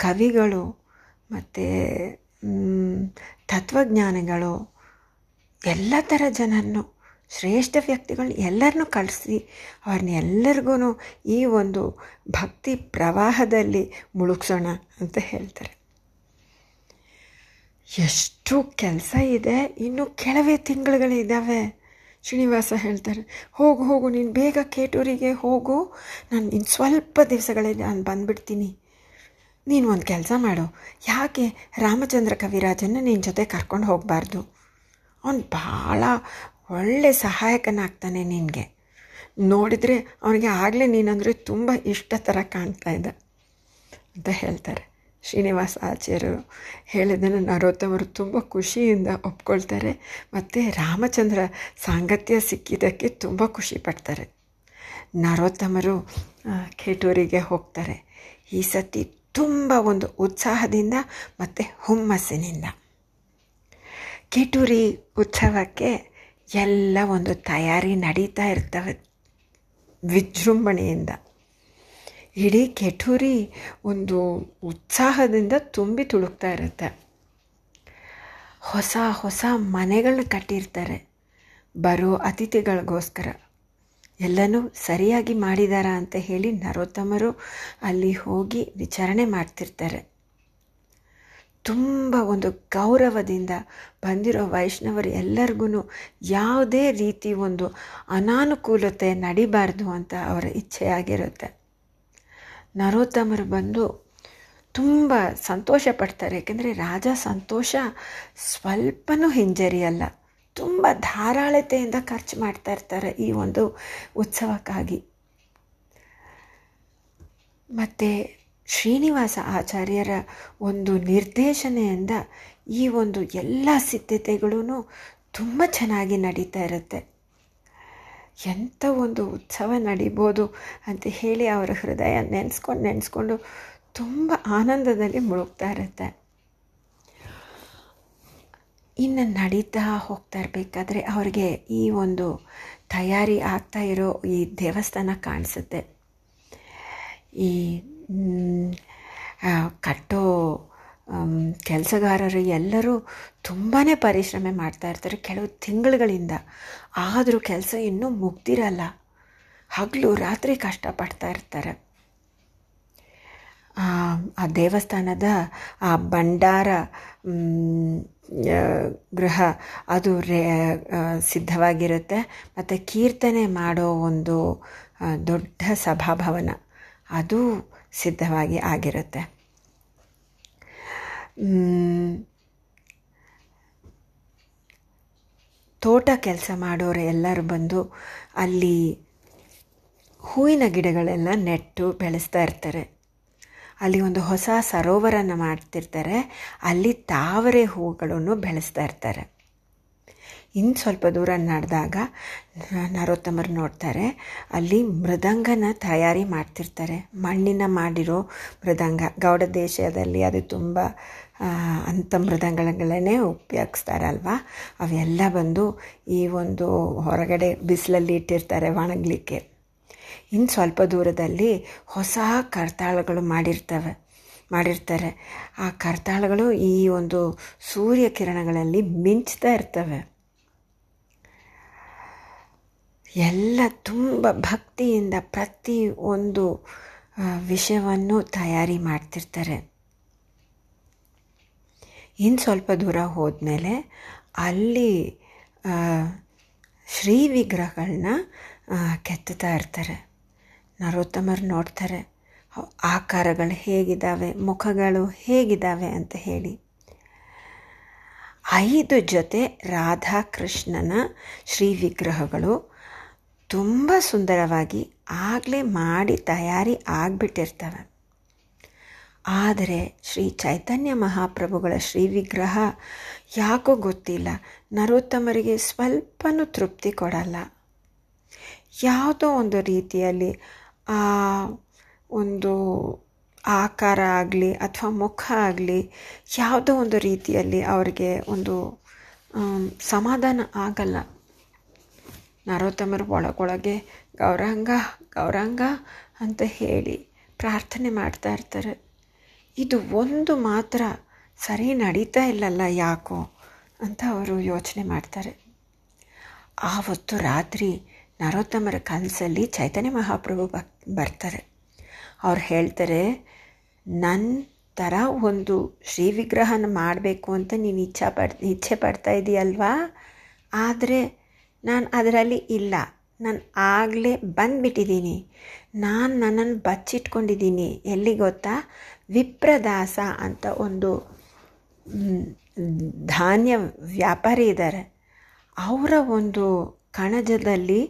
ಕವಿಗಳು ಮತ್ತು ತತ್ವಜ್ಞಾನಿಗಳು, ಎಲ್ಲ ಥರ ಜನರನ್ನು, ಶ್ರೇಷ್ಠ ವ್ಯಕ್ತಿಗಳನ್ನ ಎಲ್ಲರನ್ನೂ ಕಳಿಸಿ ಅವ್ರನ್ನೆಲ್ಲರಿಗೂ ಈ ಒಂದು ಭಕ್ತಿ ಪ್ರವಾಹದಲ್ಲಿ ಮುಳುಗಿಸೋಣ ಅಂತ ಹೇಳ್ತಾರೆ. ಎಷ್ಟು ಕೆಲಸ ಇದೆ, ಇನ್ನೂ ಕೆಲವೇ ತಿಂಗಳುಗಳಿದ್ದಾವೆ. ಶ್ರೀನಿವಾಸ ಹೇಳ್ತಾರೆ, ಹೋಗು ಹೋಗು, ನೀನು ಬೇಗ ಕೇಟೂರಿಗೆ ಹೋಗು, ನಾನು ಇನ್ನು ಸ್ವಲ್ಪ ದಿವಸಗಳಿಂದ ನಾನು ಬಂದುಬಿಡ್ತೀನಿ. ನೀನು ಒಂದು ಕೆಲಸ ಮಾಡು, ಯಾಕೆ ರಾಮಚಂದ್ರ ಕವಿರಾಜನ್ನು ನಿನ್ನ ಜೊತೆ ಕರ್ಕೊಂಡು ಹೋಗಬಾರ್ದು? ಅವನು ಭಾಳ ಒಳ್ಳೆ ಸಹಾಯಕನಾಗ್ತಾನೆ ನಿನಗೆ. ನೋಡಿದರೆ ಅವನಿಗೆ ಆಗಲೇ ನೀನಂದರೆ ತುಂಬ ಇಷ್ಟ ಥರ ಕಾಣ್ತಾ ಇದ್ದ ಅಂತ ಹೇಳ್ತಾರೆ. ಶ್ರೀನಿವಾಸ ಆಚಾರ್ಯರು ಹೇಳಿದ್ದನ್ನು ನರೋತ್ತಮರು ತುಂಬ ಖುಷಿಯಿಂದ ಒಪ್ಕೊಳ್ತಾರೆ. ಮತ್ತು ರಾಮಚಂದ್ರ ಸಾಂಗತ್ಯ ಸಿಕ್ಕಿದ್ದಕ್ಕೆ ತುಂಬ ಖುಷಿ ಪಡ್ತಾರೆ. ನರೋತ್ತಮರು ಖೇಟೂರಿಗೆ ಹೋಗ್ತಾರೆ ಈ ಸತಿ ತುಂಬ ಒಂದು ಉತ್ಸಾಹದಿಂದ ಮತ್ತು ಹುಮ್ಮಸ್ಸಿನಿಂದ. ಖೇಟೂರಿ ಉತ್ಸವಕ್ಕೆ ಎಲ್ಲ ಒಂದು ತಯಾರಿ ನಡೀತಾ ಇರ್ತವೆ ವಿಜೃಂಭಣೆಯಿಂದ. ಇಡೀ ಖೇಟೂರಿ ಒಂದು ಉತ್ಸಾಹದಿಂದ ತುಂಬಿ ತುಳುಕ್ತಾ ಇರುತ್ತೆ. ಹೊಸ ಹೊಸ ಮನೆಗಳನ್ನ ಕಟ್ಟಿರ್ತಾರೆ ಬರೋ ಅತಿಥಿಗಳಿಗೋಸ್ಕರ. ಎಲ್ಲನೂ ಸರಿಯಾಗಿ ಮಾಡಿದಾರ ಅಂತ ಹೇಳಿ ನರೋತ್ತಮರು ಅಲ್ಲಿ ಹೋಗಿ ವಿಚಾರಣೆ ಮಾಡ್ತಿರ್ತಾರೆ. ತುಂಬ ಒಂದು ಗೌರವದಿಂದ ಬಂದಿರೋ ವೈಷ್ಣವರು ಎಲ್ಲರಿಗೂ ಯಾವುದೇ ರೀತಿ ಒಂದು ಅನಾನುಕೂಲತೆ ನಡಿಬಾರ್ದು ಅಂತ ಅವರ ಇಚ್ಛೆಯಾಗಿರುತ್ತೆ. ನರೋತ್ತಮರು ಬಂದು ತುಂಬ ಸಂತೋಷ ಪಡ್ತಾರೆ. ಏಕೆಂದರೆ ರಾಜ ಸಂತೋಷ ಸ್ವಲ್ಪನೂ ಹಿಂಜರಿಯಲ್ಲ, ತುಂಬ ಧಾರಾಳತೆಯಿಂದ ಖರ್ಚು ಮಾಡ್ತಾ ಇರ್ತಾರೆ ಈ ಒಂದು ಉತ್ಸವಕ್ಕಾಗಿ. ಮತ್ತು ಶ್ರೀನಿವಾಸ ಆಚಾರ್ಯರ ಒಂದು ನಿರ್ದೇಶನೆಯಿಂದ ಈ ಒಂದು ಎಲ್ಲ ಸಿದ್ಧತೆಗಳೂ ತುಂಬ ಚೆನ್ನಾಗಿ ನಡೀತಾ ಇರುತ್ತೆ. ಎಂಥ ಒಂದು ಉತ್ಸವ ನಡಿಬೋದು ಅಂತ ಹೇಳಿ ಅವರ ಹೃದಯ ನೆನೆಸ್ಕೊಂಡು ನೆನೆಸ್ಕೊಂಡು ತುಂಬ ಆನಂದದಲ್ಲಿ ಮುಳುಗ್ತಾ ಇರುತ್ತೆ. ಇನ್ನು ನಡೀತಾ ಹೋಗ್ತಾ ಇರಬೇಕಾದ್ರೆ ಅವ್ರಿಗೆ ಈ ಒಂದು ತಯಾರಿ ಆಗ್ತಾ ಇರೋ ಈ ದೇವಸ್ಥಾನ ಕಾಣಿಸುತ್ತೆ. ಈ ಕಟ್ಟೋ ಕೆಲಸಗಾರರು ಎಲ್ಲರೂ ತುಂಬಾ ಪರಿಶ್ರಮ ಮಾಡ್ತಾಯಿರ್ತಾರೆ ಕೆಲವು ತಿಂಗಳುಗಳಿಂದ. ಆದರೂ ಕೆಲಸ ಇನ್ನೂ ಮುಗ್ದಿರಲ್ಲ. ಹಗಲು ರಾತ್ರಿ ಕಷ್ಟಪಡ್ತಾ ಇರ್ತಾರೆ. ಆ ದೇವಸ್ಥಾನದ ಆ ಭಂಡಾರ ಗೃಹ ಅದು ರೇ ಸಿದ್ಧವಾಗಿರುತ್ತೆ. ಮತ್ತು ಕೀರ್ತನೆ ಮಾಡೋ ಒಂದು ದೊಡ್ಡ ಸಭಾಭವನ ಅದು ಸಿದ್ಧವಾಗಿ ಆಗಿರುತ್ತೆ. ತೋಟ ಕೆಲಸ ಮಾಡೋರು ಎಲ್ಲರೂ ಬಂದು ಅಲ್ಲಿ ಹೂವಿನ ಗಿಡಗಳೆಲ್ಲ ನೆಟ್ಟು ಬೆಳೆಸ್ತಾ ಇರ್ತಾರೆ. ಅಲ್ಲಿ ಒಂದು ಹೊಸ ಸರೋವರನ ಮಾಡ್ತಿರ್ತಾರೆ. ಅಲ್ಲಿ ತಾವರೆ ಹೂಗಳನ್ನು ಬೆಳೆಸ್ತಾ ಇರ್ತಾರೆ. ಇನ್ನು ಸ್ವಲ್ಪ ದೂರ ನಡೆದಾಗ ನರೋತ್ತಮರು ನೋಡ್ತಾರೆ ಅಲ್ಲಿ ಮೃದಂಗನ ತಯಾರಿ ಮಾಡ್ತಿರ್ತಾರೆ. ಮಣ್ಣಿನ ಮಾಡಿರೋ ಮೃದಂಗ. ಗೌಡ ದೇಶದಲ್ಲಿ ಅದು ತುಂಬ ಅಂಥ ಮೃದಂಗಗಳನ್ನೇ ಉಪಯೋಗಿಸ್ತಾರಲ್ವ. ಅವೆಲ್ಲ ಬಂದು ಈ ಒಂದು ಹೊರಗಡೆ ಬಿಸಿಲಲ್ಲಿ ಇಟ್ಟಿರ್ತಾರೆ ಒಣಗಲಿಕ್ಕೆ. ಇನ್ನು ಸ್ವಲ್ಪ ದೂರದಲ್ಲಿ ಹೊಸ ಕರ್ತಾಳಗಳು ಮಾಡಿರ್ತವೆ ಮಾಡಿರ್ತಾರೆ ಆ ಕರ್ತಾಳಗಳು ಈ ಒಂದು ಸೂರ್ಯ ಕಿರಣಗಳಲ್ಲಿ ಮಿಂಚ್ತಾ ಇರ್ತವೆ. ಎಲ್ಲ ತುಂಬ ಭಕ್ತಿಯಿಂದ ಪ್ರತಿ ಒಂದು ವಿಷಯವನ್ನು ತಯಾರಿ ಮಾಡ್ತಿರ್ತಾರೆ. ಇನ್ನು ಸ್ವಲ್ಪ ದೂರ ಹೋದ್ಮೇಲೆ ಅಲ್ಲಿ ಶ್ರೀ ವಿಗ್ರಹಗಳನ್ನ ಕೆತ್ತುತ್ತಾ ಇರ್ತಾರೆ. ನರೋತ್ತಮರು ನೋಡ್ತಾರೆ ಆಕಾರಗಳು ಹೇಗಿದ್ದಾವೆ, ಮುಖಗಳು ಹೇಗಿದ್ದಾವೆ ಅಂತ ಹೇಳಿ. ಐದು ಜೊತೆ ರಾಧಾಕೃಷ್ಣನ ಶ್ರೀ ವಿಗ್ರಹಗಳು ತುಂಬ ಸುಂದರವಾಗಿ ಆಗಲೇ ಮಾಡಿ ತಯಾರಿ ಆಗಿಬಿಟ್ಟಿರ್ತವೆ. ಆದರೆ ಶ್ರೀ ಚೈತನ್ಯ ಮಹಾಪ್ರಭುಗಳ ಶ್ರೀ ವಿಗ್ರಹ ಯಾಕೋ ಗೊತ್ತಿಲ್ಲ ನರೋತ್ತಮರಿಗೆ ಸ್ವಲ್ಪನೂ ತೃಪ್ತಿ ಕೊಡಲ್ಲ. ಯಾವುದೋ ಒಂದು ರೀತಿಯಲ್ಲಿ ಆ ಒಂದು ಆಕಾರ ಆಗಲಿ ಅಥವಾ ಮುಖ ಆಗಲಿ ಯಾವುದೋ ಒಂದು ರೀತಿಯಲ್ಲಿ ಅವರಿಗೆ ಒಂದು ಸಮಾಧಾನ ಆಗಲ್ಲ. ನರೋತ್ತಮರು ಒಳಗೊಳಗೆ ಗೌರಾಂಗ ಗೌರಾಂಗ ಅಂತ ಹೇಳಿ ಪ್ರಾರ್ಥನೆ ಮಾಡ್ತಾ ಇರ್ತಾರೆ. ಇದು ಒಂದು ಮಾತ್ರ ಸರಿ ನಡೀತಾ ಇಲ್ಲಲ್ಲ ಯಾಕೋ ಅಂತ ಅವರು ಯೋಚನೆ ಮಾಡ್ತಾರೆ. ಆವತ್ತು ರಾತ್ರಿ ನರೋತ್ತಮರ ಕನಸಲ್ಲಿ ಚೈತನ್ಯ ಮಹಾಪ್ರಭು ಬರ್ತಾರೆ. ಅವ್ರು ಹೇಳ್ತಾರೆ, ನನ್ನ ಥರ ಒಂದು ಶ್ರೀ ವಿಗ್ರಹನ ಮಾಡಬೇಕು ಅಂತ ನೀನು ಇಚ್ಛಾ ಪಡ್ ಇಚ್ಛೆ ಪಡ್ತಾ ಇದೆಯಲ್ವಾ, ಆದರೆ ನಾನು ಅದರಲ್ಲಿ ಇಲ್ಲ. ನಾನು ಆಗಲೇ ಬಂದುಬಿಟ್ಟಿದ್ದೀನಿ. ನಾನು ನನ್ನನ್ನು ಬಚ್ಚಿಟ್ಕೊಂಡಿದ್ದೀನಿ. ಎಲ್ಲಿ ಗೊತ್ತಾ, ವಿಪ್ರದಾಸ ಅಂತ ಒಂದು ಧಾನ್ಯ ವ್ಯಾಪಾರಿ ಇದ್ದಾರೆ. ಅವರ ಒಂದು ಕಣಜದಲ್ಲಿ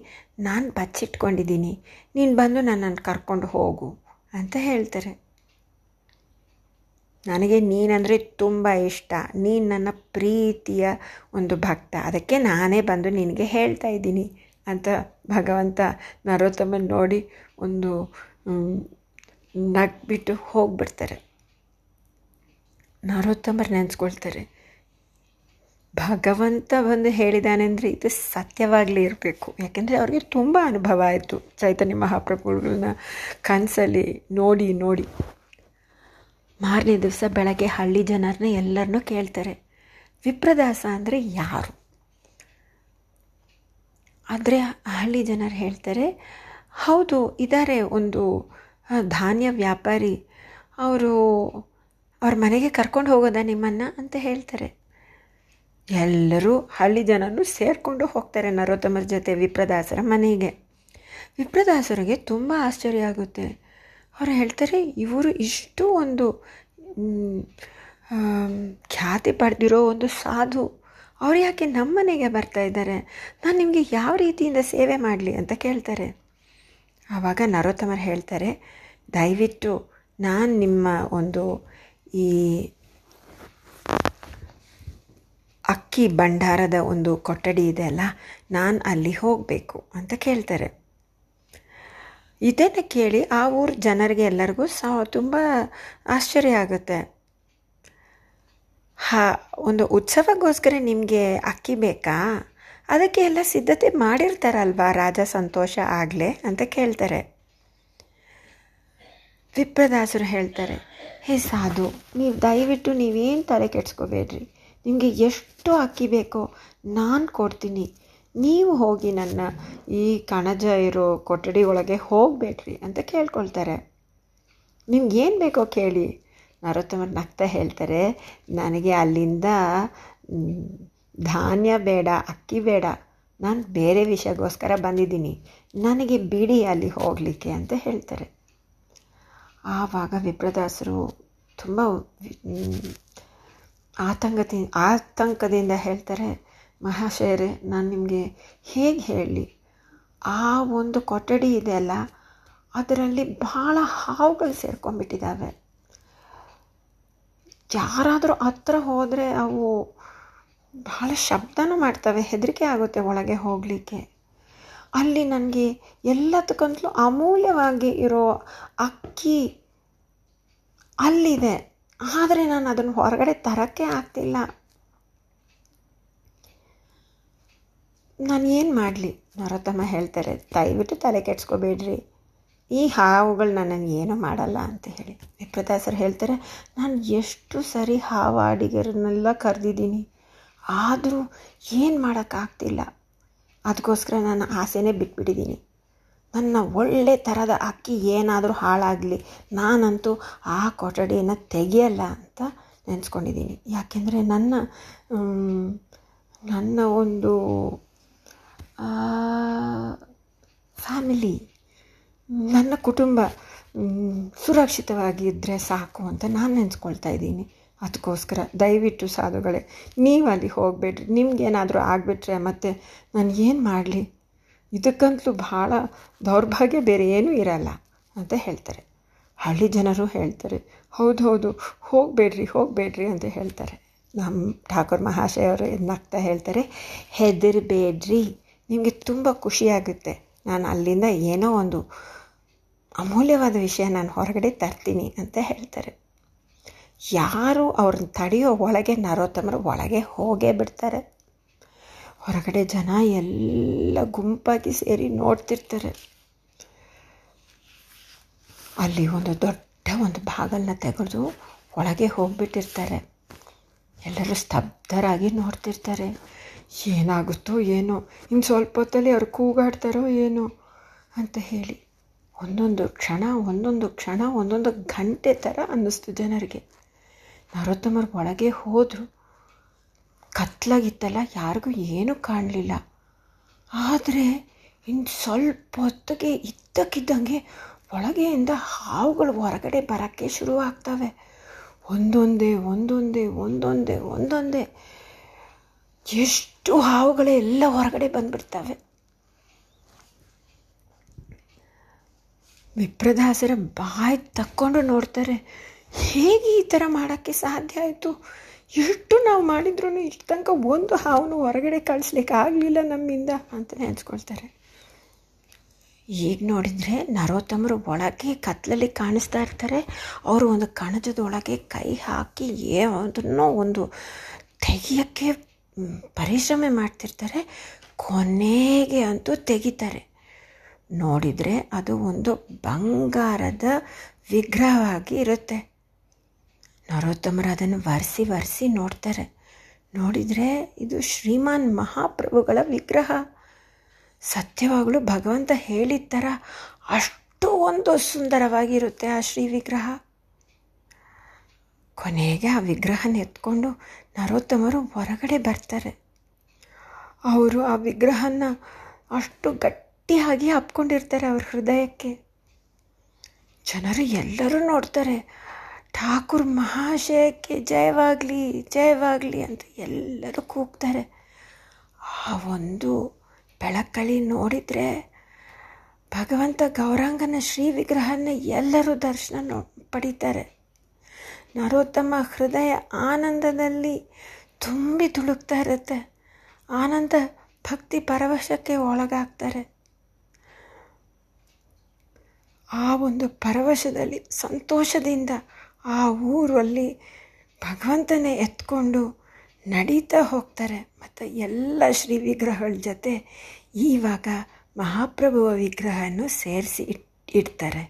ನಾನು ಬಚ್ಚಿಟ್ಕೊಂಡಿದ್ದೀನಿ, ನೀನು ಬಂದು ನನ್ನನ್ನು ಕರ್ಕೊಂಡು ಹೋಗು ಅಂತ ಹೇಳ್ತಾರೆ. ನನಗೆ ನೀನಂದರೆ ತುಂಬ ಇಷ್ಟ, ನೀನು ನನ್ನ ಪ್ರೀತಿಯ ಒಂದು ಭಕ್ತ, ಅದಕ್ಕೆ ನಾನೇ ಬಂದು ನಿನಗೆ ಹೇಳ್ತಾ ಇದ್ದೀನಿ ಅಂತ ಭಗವಂತ ನರೋತ್ತಮನ ನೋಡಿ ಒಂದು ನಗ್ಬಿಟ್ಟು ಹೋಗ್ಬಿಡ್ತಾರೆ. ನರೋತ್ತಮರು ನೆನೆಸ್ಕೊಳ್ತಾರೆ, ಭಗವಂತ ಬಂದು ಹೇಳಿದಾನೆಂದರೆ ಇದು ಸತ್ಯವಾಗಲಿ ಇರಬೇಕು. ಯಾಕೆಂದರೆ ಅವ್ರಿಗೆ ತುಂಬ ಅನುಭವ ಆಯಿತು ಚೈತನ್ಯ ಮಹಾಪ್ರಭುಗಳನ್ನ ಕನಸಲ್ಲಿ ನೋಡಿ ನೋಡಿ. ಮಾರನೇ ದಿವಸ ಬೆಳಗ್ಗೆ ಹಳ್ಳಿ ಜನರನ್ನ ಎಲ್ಲರನ್ನೂ ಕೇಳ್ತಾರೆ, ವಿಪ್ರದಾಸ ಅಂದರೆ ಯಾರು? ಆದರೆ ಹಳ್ಳಿ ಜನರು ಹೇಳ್ತಾರೆ, ಹೌದು ಇದ್ದಾರೆ, ಒಂದು ಧಾನ್ಯ ವ್ಯಾಪಾರಿ, ಅವರು ಅವ್ರ ಮನೆಗೆ ಕರ್ಕೊಂಡು ಹೋಗೋದಾ ನಿಮ್ಮನ್ನು ಅಂತ ಹೇಳ್ತಾರೆ. ಎಲ್ಲರೂ ಹಳ್ಳಿ ಜನರು ಸೇರಿಕೊಂಡು ಹೋಗ್ತಾರೆ ನರೋತ್ತಮರ ಜೊತೆ ವಿಪ್ರದಾಸರ ಮನೆಗೆ. ವಿಪ್ರದಾಸರಿಗೆ ತುಂಬ ಆಶ್ಚರ್ಯ ಆಗುತ್ತೆ. ಅವರು ಹೇಳ್ತಾರೆ, ಇವರು ಇಷ್ಟು ಒಂದು ಖ್ಯಾತಿ ಪಡೆದಿರೋ ಒಂದು ಸಾಧು, ಅವ್ರು ಯಾಕೆ ನಮ್ಮ ಮನೆಗೆ ಬರ್ತಾ ಇದ್ದಾರೆ? ನಾನು ನಿಮಗೆ ಯಾವ ರೀತಿಯಿಂದ ಸೇವೆ ಮಾಡಲಿ ಅಂತ ಕೇಳ್ತಾರೆ. ಆವಾಗ ನರೋತ್ತಮರು ಹೇಳ್ತಾರೆ, ದಯವಿಟ್ಟು ನಾನು ನಿಮ್ಮ ಒಂದು ಈ ಅಕ್ಕಿ ಭಂಡಾರದ ಒಂದು ಕೊಠಡಿ ಇದೆ ಅಲ್ಲ, ನಾನು ಅಲ್ಲಿ ಹೋಗಬೇಕು ಅಂತ ಕೇಳ್ತಾರೆ. ಇದನ್ನು ಕೇಳಿ ಆ ಊರ ಜನರಿಗೆ ಎಲ್ಲರಿಗೂ ಸ ತುಂಬ ಆಶ್ಚರ್ಯ ಆಗುತ್ತೆ. ಹಾ, ಒಂದು ಉತ್ಸವಕ್ಕೋಸ್ಕರ ನಿಮಗೆ ಅಕ್ಕಿ ಬೇಕಾ? ಅದಕ್ಕೆ ಎಲ್ಲ ಸಿದ್ಧತೆ ಮಾಡಿರ್ತಾರಲ್ವಾ ರಾಜ ಸಂತೋಷ ಆಗಲೇ ಅಂತ ಕೇಳ್ತಾರೆ. ವಿಪ್ರದಾಸರು ಹೇಳ್ತಾರೆ, ಹೇ ಸಾಧು, ನೀವು ದಯವಿಟ್ಟು ನೀವೇನು ತಲೆ ಕೆಡ್ಸ್ಕೋಬೇಡ್ರಿ, ನಿಮಗೆ ಎಷ್ಟು ಅಕ್ಕಿ ಬೇಕೋ ನಾನು ಕೊಡ್ತೀನಿ, ನೀವು ಹೋಗಿ ನನ್ನ ಈ ಕಣಜ ಇರೋ ಕೊಠಡಿ ಒಳಗೆ ಹೋಗಬೇಡ್ರಿ ಅಂತ ಕೇಳ್ಕೊಳ್ತಾರೆ. ನಿಮ್ಗೆ ಏನು ಬೇಕೋ ಕೇಳಿ. ನರೋತ್ತಮರು ನಗ್ತಾ ಹೇಳ್ತಾರೆ, ನನಗೆ ಅಲ್ಲಿಂದ ಧಾನ್ಯ ಬೇಡ, ಅಕ್ಕಿ ಬೇಡ, ನಾನು ಬೇರೆ ವಿಷಯಕ್ಕೋಸ್ಕರ ಬಂದಿದ್ದೀನಿ, ನನಗೆ ಬಿಡಿ ಅಲ್ಲಿ ಹೋಗಲಿಕ್ಕೆ ಅಂತ ಹೇಳ್ತಾರೆ. ಆವಾಗ ವಿಪ್ರದಾಸರು ತುಂಬ ಆತಂಕತಿ ಆತಂಕದಿಂದ ಹೇಳ್ತಾರೆ, ಮಹಾಶಯರೇ, ನಾನು ನಿಮಗೆ ಹೇಗೆ ಹೇಳಿ, ಆ ಒಂದು ಕೊಠಡಿ ಇದೆಯಲ್ಲ ಅದರಲ್ಲಿ ಭಾಳ ಹಾವುಗಳು ಸೇರ್ಕೊಂಡ್ಬಿಟ್ಟಿದ್ದಾವೆ, ಯಾರಾದರೂ ಹತ್ರ ಹೋದರೆ ಅವು ಭಾಳ ಶಬ್ದನೂ ಮಾಡ್ತವೆ, ಹೆದರಿಕೆ ಆಗುತ್ತೆ ಒಳಗೆ ಹೋಗಲಿಕ್ಕೆ. ಅಲ್ಲಿ ನನಗೆ ಎಲ್ಲದಕ್ಕಂತಲೂ ಅಮೂಲ್ಯವಾಗಿ ಇರೋ ಅಕ್ಕಿ ಅಲ್ಲಿದೆ, ಆದರೆ ನಾನು ಅದನ್ನು ಹೊರಗಡೆ ತರೋಕ್ಕೆ ಆಗ್ತಿಲ್ಲ, ನಾನು ಏನು ಮಾಡಲಿ? ನರೋತ್ತಮ ಹೇಳ್ತಾರೆ, ದಯವಿಟ್ಟು ತಲೆ ಕೆಡ್ಸ್ಕೋಬೇಡ್ರಿ, ಈ ಹಾವುಗಳು ನನ್ನನ್ನು ಏನೂ ಮಾಡಲ್ಲ ಅಂತ ಹೇಳಿ. ವಿಪ್ರದಾಸರು ಹೇಳ್ತಾರೆ, ನಾನು ಎಷ್ಟು ಸರಿ ಹಾವು ಅಡಿಗರನ್ನೆಲ್ಲ ಕರೆದಿದ್ದೀನಿ, ಆದರೂ ಏನು ಮಾಡೋಕ್ಕಾಗ್ತಿಲ್ಲ, ಅದಕ್ಕೋಸ್ಕರ ನಾನು ಆಸೆನೇ ಬಿಟ್ಬಿಟ್ಟಿದ್ದೀನಿ. ನನ್ನ ಒಳ್ಳೆ ಥರದ ಅಕ್ಕಿ ಏನಾದರೂ ಹಾಳಾಗಲಿ, ನಾನಂತೂ ಆ ಕೊಠಡಿಯನ್ನು ತೆಗೆಯಲ್ಲ ಅಂತ ನೆನೆಸ್ಕೊಂಡಿದ್ದೀನಿ. ಯಾಕೆಂದರೆ ನನ್ನ ನನ್ನ ಒಂದು ಫ್ಯಾಮಿಲಿ, ನನ್ನ ಕುಟುಂಬ ಸುರಕ್ಷಿತವಾಗಿದ್ದರೆ ಸಾಕು ಅಂತ ನಾನು ನೆನೆಸ್ಕೊಳ್ತಾ ಇದ್ದೀನಿ. ಅದಕ್ಕೋಸ್ಕರ ದಯವಿಟ್ಟು ಸಾಧುಗಳೇ, ನೀವು ಅಲ್ಲಿ ಹೋಗಬೇಡ್ರಿ, ನಿಮಗೇನಾದರೂ ಆಗಿಬಿಟ್ರೆ ಮತ್ತೆ ನಾನು ಏನು ಮಾಡಲಿ? ಇದಕ್ಕಂತಲೂ ಭಾಳ ದೌರ್ಭಾಗ್ಯ ಬೇರೆ ಏನೂ ಇರಲ್ಲ ಅಂತ ಹೇಳ್ತಾರೆ. ಹಳ್ಳಿ ಜನರು ಹೇಳ್ತಾರೆ, ಹೌದು ಹೌದು, ಹೋಗಬೇಡ್ರಿ ಹೋಗಬೇಡ್ರಿ ಅಂತ ಹೇಳ್ತಾರೆ. ನಮ್ಮ ಠಾಕೂರ್ ಮಹಾಶಯವರು ನಗ್ತಾ ಹೇಳ್ತಾರೆ, ಹೆದರಬೇಡ್ರಿ, ನಿಮಗೆ ತುಂಬ ಖುಷಿಯಾಗುತ್ತೆ, ನಾನು ಅಲ್ಲಿಂದ ಏನೋ ಒಂದು ಅಮೂಲ್ಯವಾದ ವಿಷಯ ನಾನು ಹೊರಗಡೆ ತರ್ತೀನಿ ಅಂತ ಹೇಳ್ತಾರೆ. ಯಾರು ಅವ್ರನ್ನ ತಡೆಯೋ ಒಳಗೆ ನರೋತ್ತಮರು ಒಳಗೆ ಹೋಗೇ ಬಿಡ್ತಾರೆ. ಹೊರಗಡೆ ಜನ ಎಲ್ಲ ಗುಂಪಾಗಿ ಸೇರಿ ನೋಡ್ತಿರ್ತಾರೆ. ಅಲ್ಲಿ ಒಂದು ದೊಡ್ಡ ಒಂದು ಬಾಗಲನ್ನ ತೆಗೆದು ಒಳಗೆ ಹೋಗಿಬಿಟ್ಟಿರ್ತಾರೆ. ಎಲ್ಲರೂ ಸ್ತಬ್ಧರಾಗಿ ನೋಡ್ತಿರ್ತಾರೆ. ಏನಾಗುತ್ತೋ ಏನೋ, ಇನ್ನು ಸ್ವಲ್ಪ ಹೊತ್ತಲ್ಲಿ ಅವ್ರು ಕೂಗಾಡ್ತಾರೋ ಏನೋ ಅಂತ ಹೇಳಿ ಒಂದೊಂದು ಕ್ಷಣ ಒಂದೊಂದು ಕ್ಷಣ ಒಂದೊಂದು ಗಂಟೆ ಥರ ಅನ್ನಿಸ್ತು ಜನರಿಗೆ. ನರೋತ್ತಮರು ಒಳಗೆ ಹೋದರು. ಕತ್ತಲಾಗಿತ್ತಲ್ಲ, ಯಾರಿಗೂ ಏನೂ ಕಾಣಲಿಲ್ಲ. ಆದರೆ ಇನ್ನು ಸ್ವಲ್ಪ ಹೊತ್ತಿಗೆ ಇದ್ದಕ್ಕಿದ್ದಂಗೆ ಒಳಗೆಯಿಂದ ಹಾವುಗಳು ಹೊರಗಡೆ ಬರೋಕ್ಕೆ ಶುರುವಾಗ್ತವೆ. ಒಂದೊಂದೇ ಒಂದೊಂದೇ ಒಂದೊಂದೇ ಒಂದೊಂದೇ ಎಷ್ಟು ಹಾವುಗಳೇ ಎಲ್ಲ ಹೊರಗಡೆ ಬಂದ್ಬಿಡ್ತವೆ. ವಿಪ್ರದಾಸರ ಬಾಯಿ ತಕ್ಕೊಂಡು ನೋಡ್ತಾರೆ, ಹೇಗೆ ಈ ಥರ ಮಾಡೋಕ್ಕೆ ಸಾಧ್ಯ ಆಯಿತು? ಎಷ್ಟು ನಾವು ಮಾಡಿದ್ರೂ ಇಷ್ಟು ತನಕ ಒಂದು ಹಾವನ್ನು ಹೊರಗಡೆ ಕಳಿಸ್ಲಿಕ್ಕೆ ಆಗಲಿಲ್ಲ ನಮ್ಮಿಂದ ಅಂತಲೇ ಅನ್ಸ್ಕೊಳ್ತಾರೆ. ಈಗ ನೋಡಿದರೆ ನರೋತ್ತಮರು ಒಳಗೆ ಕತ್ತಲಲ್ಲಿ ಕಾಣಿಸ್ತಾ ಇರ್ತಾರೆ. ಅವರು ಒಂದು ಕಣಜದೊಳಗೆ ಕೈ ಹಾಕಿ ಯಾವುದನ್ನೋ ಒಂದು ತೆಗಿಯೋಕ್ಕೆ ಪರಿಶ್ರಮ ಮಾಡ್ತಿರ್ತಾರೆ. ಕೊನೆಗೆ ಅಂತೂ ತೆಗಿತಾರೆ. ನೋಡಿದರೆ ಅದು ಒಂದು ಬಂಗಾರದ ವಿಗ್ರಹವಾಗಿ ಇರುತ್ತೆ. ನರೋತ್ತಮರು ಅದನ್ನು ಒರೆಸಿ ಒರೆಸಿ ನೋಡ್ತಾರೆ. ನೋಡಿದರೆ ಇದು ಶ್ರೀಮಾನ್ ಮಹಾಪ್ರಭುಗಳ ವಿಗ್ರಹ. ಸತ್ಯವಾಗಲೂ ಭಗವಂತ ಹೇಳಿದ ಥರ ಅಷ್ಟು ಒಂದು ಸುಂದರವಾಗಿರುತ್ತೆ ಆ ಶ್ರೀ ವಿಗ್ರಹ. ಕೊನೆಗೆ ಆ ವಿಗ್ರಹನ ಎತ್ಕೊಂಡು ನರೋತ್ತಮರು ಹೊರಗಡೆ ಬರ್ತಾರೆ. ಅವರು ಆ ವಿಗ್ರಹನ ಅಷ್ಟು ಗಟ್ಟಿಯಾಗಿ ಹಬ್ಕೊಂಡಿರ್ತಾರೆ ಅವ್ರ ಹೃದಯಕ್ಕೆ. ಜನರು ಎಲ್ಲರೂ ನೋಡ್ತಾರೆ, ಠಾಕೂರ್ ಮಹಾಶಯಕ್ಕೆ ಜಯವಾಗಲಿ ಜಯವಾಗಲಿ ಅಂತ ಎಲ್ಲರೂ ಕೂಗ್ತಾರೆ. ಆ ಒಂದು ಬೆಳಕಳಿ ನೋಡಿದರೆ ಭಗವಂತ ಗೌರಾಂಗನ ಶ್ರೀ ವಿಗ್ರಹನ ಎಲ್ಲರೂ ದರ್ಶನ ನೋ ಪಡೀತಾರೆ. ನರೋತ್ತಮ ಹೃದಯ ಆನಂದದಲ್ಲಿ ತುಂಬಿ ತುಳುಕ್ತಾ ಇರುತ್ತೆ. ಆನಂದ ಭಕ್ತಿ ಪರವಶಕ್ಕೆ ಒಳಗಾಗ್ತಾರೆ. ಆ ಒಂದು ಪರವಶದಲ್ಲಿ ಸಂತೋಷದಿಂದ ಆ ಊರಲ್ಲಿ ಭಗವಂತನೇ ಎತ್ಕೊಂಡು ನಡೀತಾ ಹೋಗ್ತಾರೆ. ಮತ್ತು ಎಲ್ಲ ಶ್ರೀ ವಿಗ್ರಹಗಳ ಜೊತೆ ಈವಾಗ ಮಹಾಪ್ರಭುವ ವಿಗ್ರಹವನ್ನು ಸೇರಿಸಿ ಇಟ್ ಇಡ್ತಾರೆ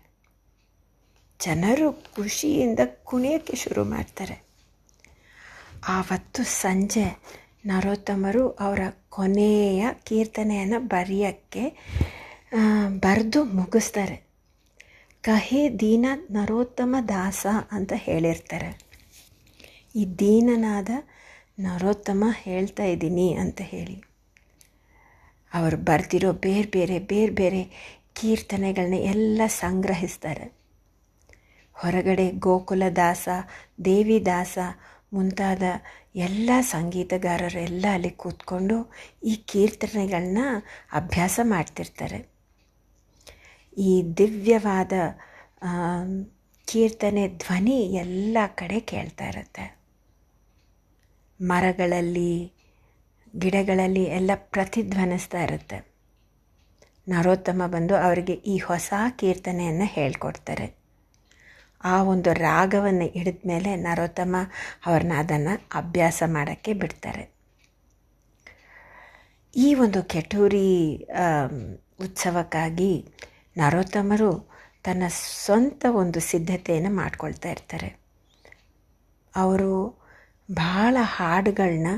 ಜನರು ಖುಷಿಯಿಂದ ಕುಣಿಯೋಕ್ಕೆ ಶುರು ಮಾಡ್ತಾರೆ. ಆವತ್ತು ಸಂಜೆ ನರೋತ್ತಮರು ಅವರ ಕೊನೆಯ ಕೀರ್ತನೆಯನ್ನು ಬರೆಯೋಕ್ಕೆ ಬರೆದು ಮುಗಿಸ್ತಾರೆ. ಕಹೆ ದೀನ ನರೋತ್ತಮ ದಾಸ ಅಂತ ಹೇಳಿರ್ತಾರೆ. ಈ ದೀನನಾದ ನರೋತ್ತಮ ಹೇಳ್ತಾ ಇದ್ದೀನಿ ಅಂತ ಹೇಳಿ ಅವರು ಬರ್ತಿರೋ ಬೇರೆ ಬೇರೆ ಬೇರೆ ಬೇರೆ ಕೀರ್ತನೆಗಳನ್ನ ಎಲ್ಲ ಸಂಗ್ರಹಿಸ್ತಾರೆ. ಹೊರಗಡೆ ಗೋಕುಲದಾಸ, ದೇವಿದಾಸ ಮುಂತಾದ ಎಲ್ಲ ಸಂಗೀತಗಾರರೆಲ್ಲ ಅಲ್ಲಿ ಕೂತ್ಕೊಂಡು ಈ ಕೀರ್ತನೆಗಳನ್ನ ಅಭ್ಯಾಸ ಮಾಡ್ತಿರ್ತಾರೆ. ಈ ದಿವ್ಯವಾದ ಕೀರ್ತನೆ ಧ್ವನಿ ಎಲ್ಲ ಕಡೆ ಕೇಳ್ತಾ ಇರುತ್ತೆ. ಮರಗಳಲ್ಲಿ, ಗಿಡಗಳಲ್ಲಿ ಎಲ್ಲ ಪ್ರತಿಧ್ವನಿಸ್ತಾ ಇರುತ್ತೆ. ನರೋತ್ತಮ ಬಂದು ಅವರಿಗೆ ಈ ಹೊಸ ಕೀರ್ತನೆಯನ್ನು ಹೇಳ್ಕೊಡ್ತಾರೆ. ಆ ಒಂದು ರಾಗವನ್ನು ಹಿಡಿದ ಮೇಲೆ ನರೋತ್ತಮ ಅವ್ರನ್ನ ಅದನ್ನು ಅಭ್ಯಾಸ ಮಾಡೋಕ್ಕೆ ಬಿಡ್ತಾರೆ. ಈ ಒಂದು ಕೆಟೂರಿ ಉತ್ಸವಕ್ಕಾಗಿ ನರೋತ್ತಮರು ತನ್ನ ಸ್ವಂತ ಒಂದು ಸಿದ್ಧತೆಯನ್ನು ಮಾಡ್ಕೊಳ್ತಾ ಇರ್ತಾರೆ. ಅವರು ಭಾಳ ಹಾಡುಗಳನ್ನ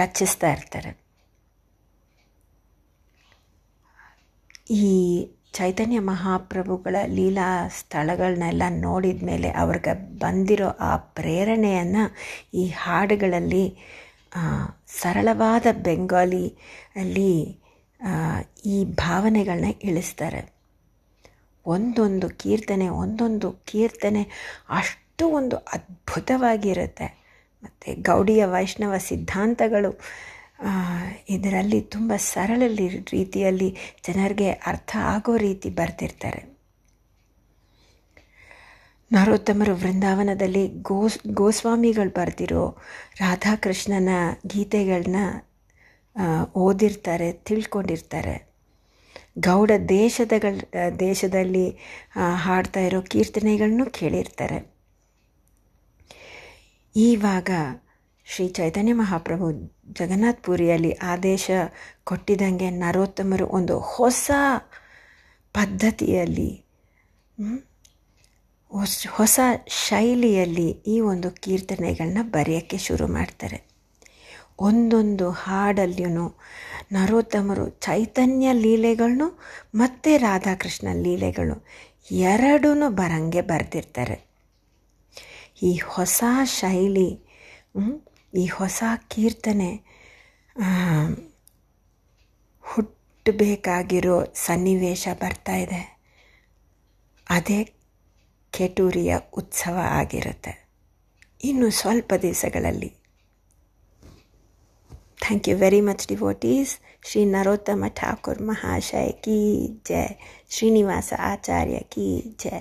ರಚಿಸ್ತಾ ಇರ್ತಾರೆ. ಈ ಚೈತನ್ಯ ಮಹಾಪ್ರಭುಗಳ ಲೀಲಾ ಸ್ಥಳಗಳನ್ನೆಲ್ಲ ನೋಡಿದ ಮೇಲೆ ಅವ್ರಿಗೆ ಬಂದಿರೋ ಆ ಪ್ರೇರಣೆಯನ್ನು ಈ ಹಾಡುಗಳಲ್ಲಿ ಸರಳವಾದ ಬೆಂಗಾಲಿ ಅಲ್ಲಿ ಈ ಭಾವನೆಗಳನ್ನ ಇಳಿಸ್ತಾರೆ. ಒಂದೊಂದು ಕೀರ್ತನೆ ಒಂದೊಂದು ಕೀರ್ತನೆ ಅಷ್ಟು ಒಂದು ಅದ್ಭುತವಾಗಿರುತ್ತೆ. ಮತ್ತು ಗೌಡಿಯ ವೈಷ್ಣವ ಸಿದ್ಧಾಂತಗಳು ಇದರಲ್ಲಿ ತುಂಬ ಸರಳ ರೀತಿಯಲ್ಲಿ ಜನರಿಗೆ ಅರ್ಥ ಆಗೋ ರೀತಿ ಬರೆದಿರ್ತಾರೆ. ನರೋತ್ತಮರು ವೃಂದಾವನದಲ್ಲಿ ಗೋಸ್ ಗೋಸ್ವಾಮಿಗಳು ಬರೆದಿರೋ ರಾಧಾಕೃಷ್ಣನ ಗೀತೆಗಳನ್ನ ಓದಿರ್ತಾರೆ, ತಿಳ್ಕೊಂಡಿರ್ತಾರೆ. ಗೌಡ ದೇಶದಗಳ ದೇಶದಲ್ಲಿ ಹಾಡ್ತಾ ಇರೋ ಕೀರ್ತನೆಗಳನ್ನು ಕೇಳಿರ್ತಾರೆ. ಈವಾಗ ಶ್ರೀ ಚೈತನ್ಯ ಮಹಾಪ್ರಭು ಜಗನ್ನಾಥ್ ಪುರಿಯಲ್ಲಿ ಆದೇಶ ಕೊಟ್ಟಿದ್ದಂಗೆ ನರೋತ್ತಮರು ಒಂದು ಹೊಸ ಪದ್ಧತಿಯಲ್ಲಿ, ಹೊಸ ಶೈಲಿಯಲ್ಲಿ ಈ ಒಂದು ಕೀರ್ತನೆಗಳನ್ನ ಬರೆಯೋಕ್ಕೆ ಶುರು ಮಾಡ್ತಾರೆ. ಒಂದೊಂದು ಹಾಡಲ್ಲಿಯೂ ನರೋತ್ತಮರು ಚೈತನ್ಯ ಲೀಲೆಗಳನ್ನು ಮತ್ತು ರಾಧಾಕೃಷ್ಣ ಲೀಲೆಗಳು ಎರಡೂ ಬರಂಗೆ ಬರೆದಿರ್ತಾರೆ. ಈ ಹೊಸ ಶೈಲಿ, ಈ ಹೊಸ ಕೀರ್ತನೆ ಹುಟ್ಟಬೇಕಾಗಿರೋ ಸನ್ನಿವೇಶ ಬರ್ತಾ ಇದೆ. ಅದೇ ಕೇಟೂರಿಯ ಉತ್ಸವ ಆಗಿರುತ್ತೆ ಇನ್ನು ಸ್ವಲ್ಪ ದಿವಸಗಳಲ್ಲಿ. Thank you very much devotees. Shri Narottama Thakur Mahashaya ಕಿ ಜಯ, ಶ್ರೀನಿವಾಸ ಆಚಾರ್ಯ ಕಿ ಜಯ,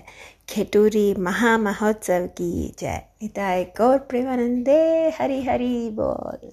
ಖೇಟೂರಿ ಮಹಾಮಹೋತ್ಸವ ಕಿ ಜಯ. ನಿತಾಯ ಗೌರ್ ಪ್ರೇಮಾನಂದೇ ಹರಿ ಹರಿ ಬೋಲ್.